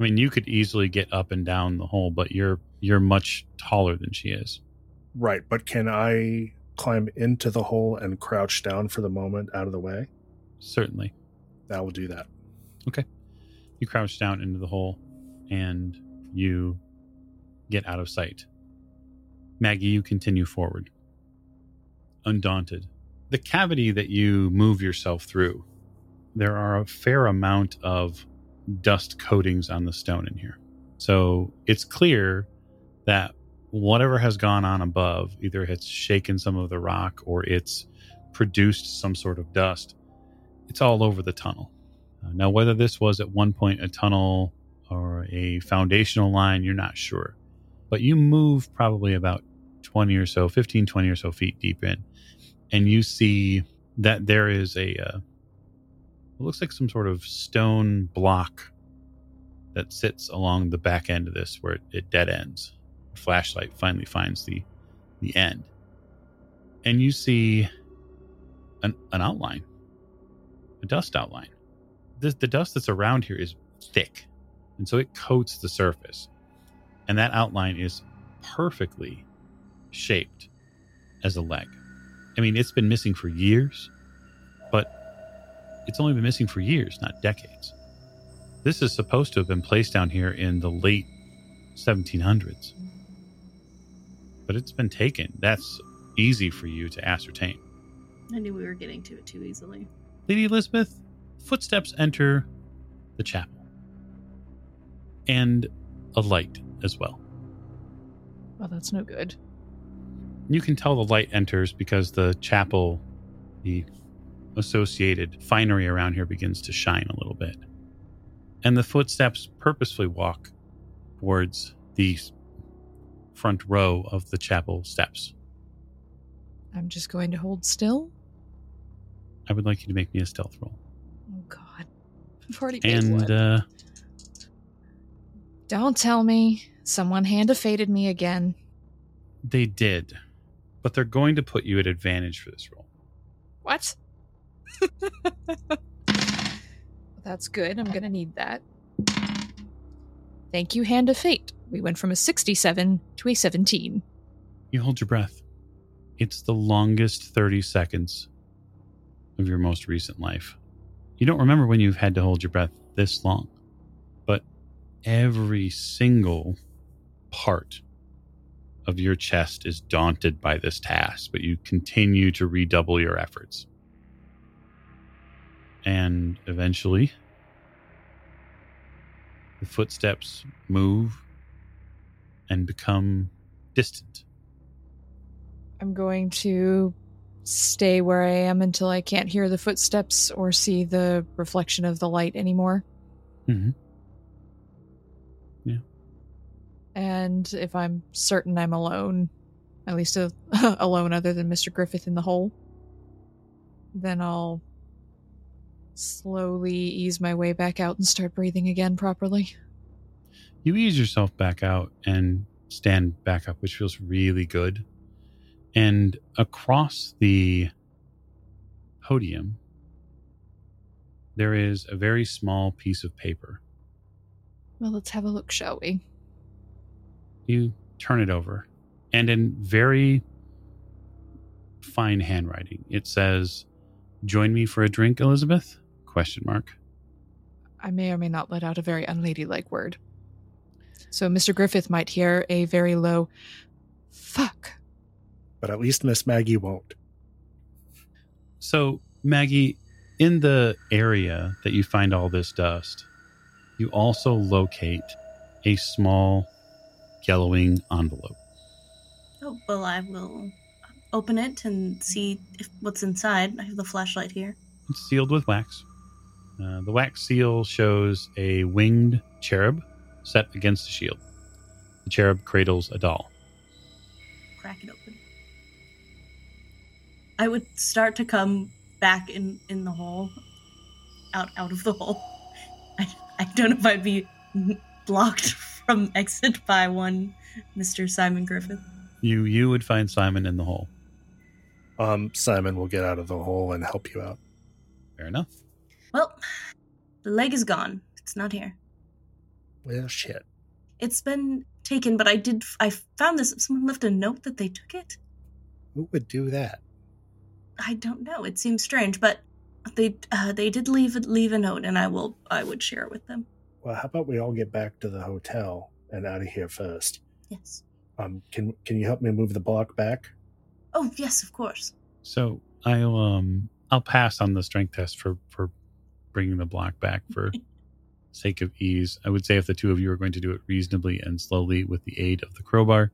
I mean, you could easily get up and down the hole, but you're you're much taller than she is. Right, but can I climb into the hole and crouch down for the moment out of the way? Certainly. I will do that. Okay. You crouch down into the hole and you get out of sight. Maggie, you continue forward. Undaunted. The cavity that you move yourself through, there are a fair amount of dust coatings on the stone in here. So it's clear that whatever has gone on above, either it's shaken some of the rock or it's produced some sort of dust. It's all over the tunnel. Uh, now, whether this was at one point a tunnel or a foundational line, you're not sure. But you move probably about twenty or so, fifteen, twenty or so feet deep in, and you see that there is a, uh, it looks like some sort of stone block that sits along the back end of this where it, it dead ends. Flashlight finally finds the the end, and you see an an outline, a dust outline. This, the dust that's around here is thick, and so it coats the surface, and that outline is perfectly shaped as a leg. I mean, it's been missing for years, but it's only been missing for years, not decades. This is supposed to have been placed down here in the late seventeen hundreds. But it's been taken. That's easy for you to ascertain. I knew we were getting to it too easily. Lady Elizabeth, footsteps enter the chapel. And a light as well. Well, that's no good. You can tell the light enters because the chapel, the associated finery around here begins to shine a little bit. And the footsteps purposefully walk towards the front row of the chapel steps. I'm just going to hold still. I would like you to make me a stealth roll. Oh, God. I've already made one. And, uh... Don't tell me. Someone hand-fated me again. They did. But they're going to put you at advantage for this roll. What? That's good. I'm gonna need that. Thank you, Hand of Fate. We went from a sixty-seven to a seventeen. You hold your breath. It's the longest thirty seconds of your most recent life. You don't remember when you've had to hold your breath this long, but every single part of your chest is daunted by this task, but you continue to redouble your efforts. And eventually, the footsteps move and become distant. I'm going to stay where I am until I can't hear the footsteps or see the reflection of the light anymore. Mm-hmm. Yeah. And if I'm certain I'm alone, at least a, alone other than Mister Griffith in the hole, then I'll slowly ease my way back out and start breathing again properly. You ease yourself back out and stand back up, which feels really good. And across the podium, there is a very small piece of paper. Well, let's have a look, shall we? You turn it over, and in very fine handwriting, it says, "Join me for a drink, Elizabeth?" Question mark. I may or may not let out a very unladylike word. So Mister Griffith might hear a very low, "Fuck." But at least Miss Maggie won't. So, Maggie, in the area that you find all this dust, you also locate a small yellowing envelope. Oh, well, I will open it and see if what's inside. I have the flashlight here. It's sealed with wax. Uh, the wax seal shows a winged cherub set against a shield. The cherub cradles a doll. Crack it open. I would start to come back in, in the hole, out out of the hole. I, I don't know if I'd be blocked from exit by one Mister Simon Griffith. You you would find Simon in the hole. Um, Simon will get out of the hole and help you out. Fair enough. Well, the leg is gone. It's not here. Well, shit. It's been taken, but I did. I found this. Someone left a note that they took it. Who would do that? I don't know. It seems strange, but they uh, they did leave leave a note, and I will I would share it with them. Well, how about we all get back to the hotel and out of here first? Yes. Um, can can you help me move the block back? Oh yes, of course. So I'll um I'll pass on the strength test for, for bringing the block back for sake of ease. I would say if the two of you are going to do it reasonably and slowly with the aid of the crowbar,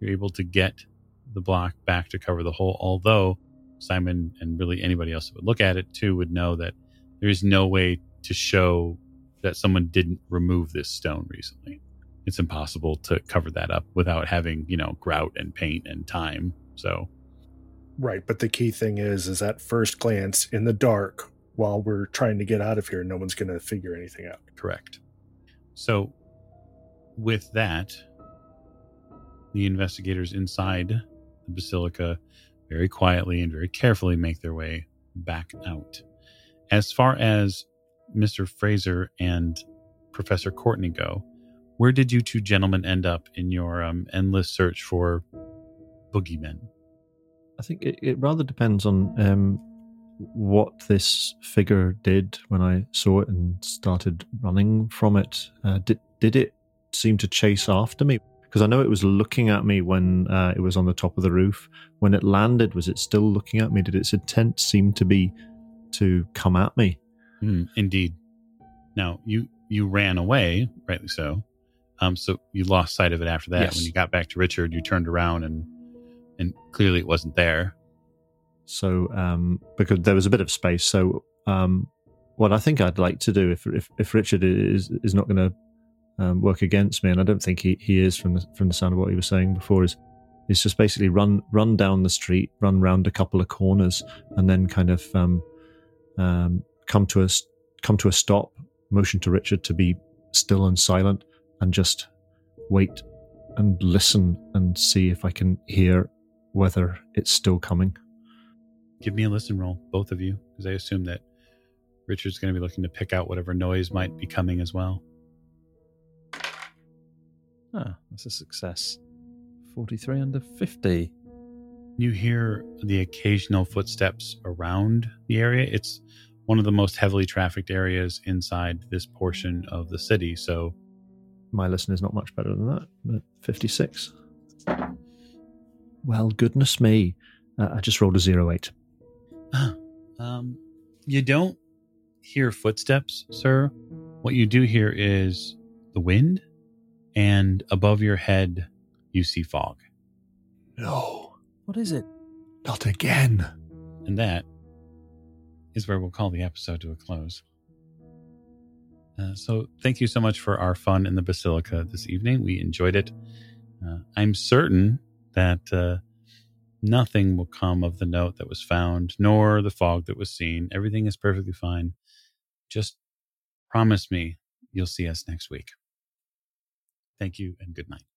you're able to get the block back to cover the hole. Although Simon and really anybody else that would look at it too would know that there is no way to show that someone didn't remove this stone recently. It's impossible to cover that up without having, you know, grout and paint and time. So, right. But the key thing is, is at first glance in the dark, while we're trying to get out of here, no one's going to figure anything out. Correct. So with that, the investigators inside the basilica very quietly and very carefully make their way back out. As far as Mister Fraser and Professor Courtney go, where did you two gentlemen end up in your um, endless search for boogeymen? I think it, it rather depends on um, what this figure did when I saw it and started running from it. Uh, did, did it seem to chase after me? Because I know it was looking at me when uh, it was on the top of the roof. When it landed, was it still looking at me? Did its intent seem to be to come at me? Mm, indeed. Now, you, you ran away, rightly so. Um, so you lost sight of it after that. Yes. When you got back to Richard, you turned around and and clearly it wasn't there. So, um, because there was a bit of space. So um, what I think I'd like to do, if if, if Richard is, is not going to Um, work against me, and I don't think he, he is from the, from the sound of what he was saying before, is is just basically run run down the street, run round a couple of corners, and then kind of um, um, come to a come to a stop, motion to Richard to be still and silent, and just wait and listen and see if I can hear whether it's still coming. Give me a listen roll, both of you, because I assume that Richard's going to be looking to pick out whatever noise might be coming as well. Ah, that's a success. forty-three under fifty. You hear the occasional footsteps around the area. It's one of the most heavily trafficked areas inside this portion of the city, so... My listener's not much better than that, but fifty-six. Well, goodness me. Uh, I just rolled a zero eight. um, you don't hear footsteps, sir. What you do hear is the wind, and above your head, you see fog. No. What is it? Not again. And that is where we'll call the episode to a close. Uh, so thank you so much for our fun in the Basilica this evening. We enjoyed it. Uh, I'm certain that uh, nothing will come of the note that was found, nor the fog that was seen. Everything is perfectly fine. Just promise me you'll see us next week. Thank you and good night.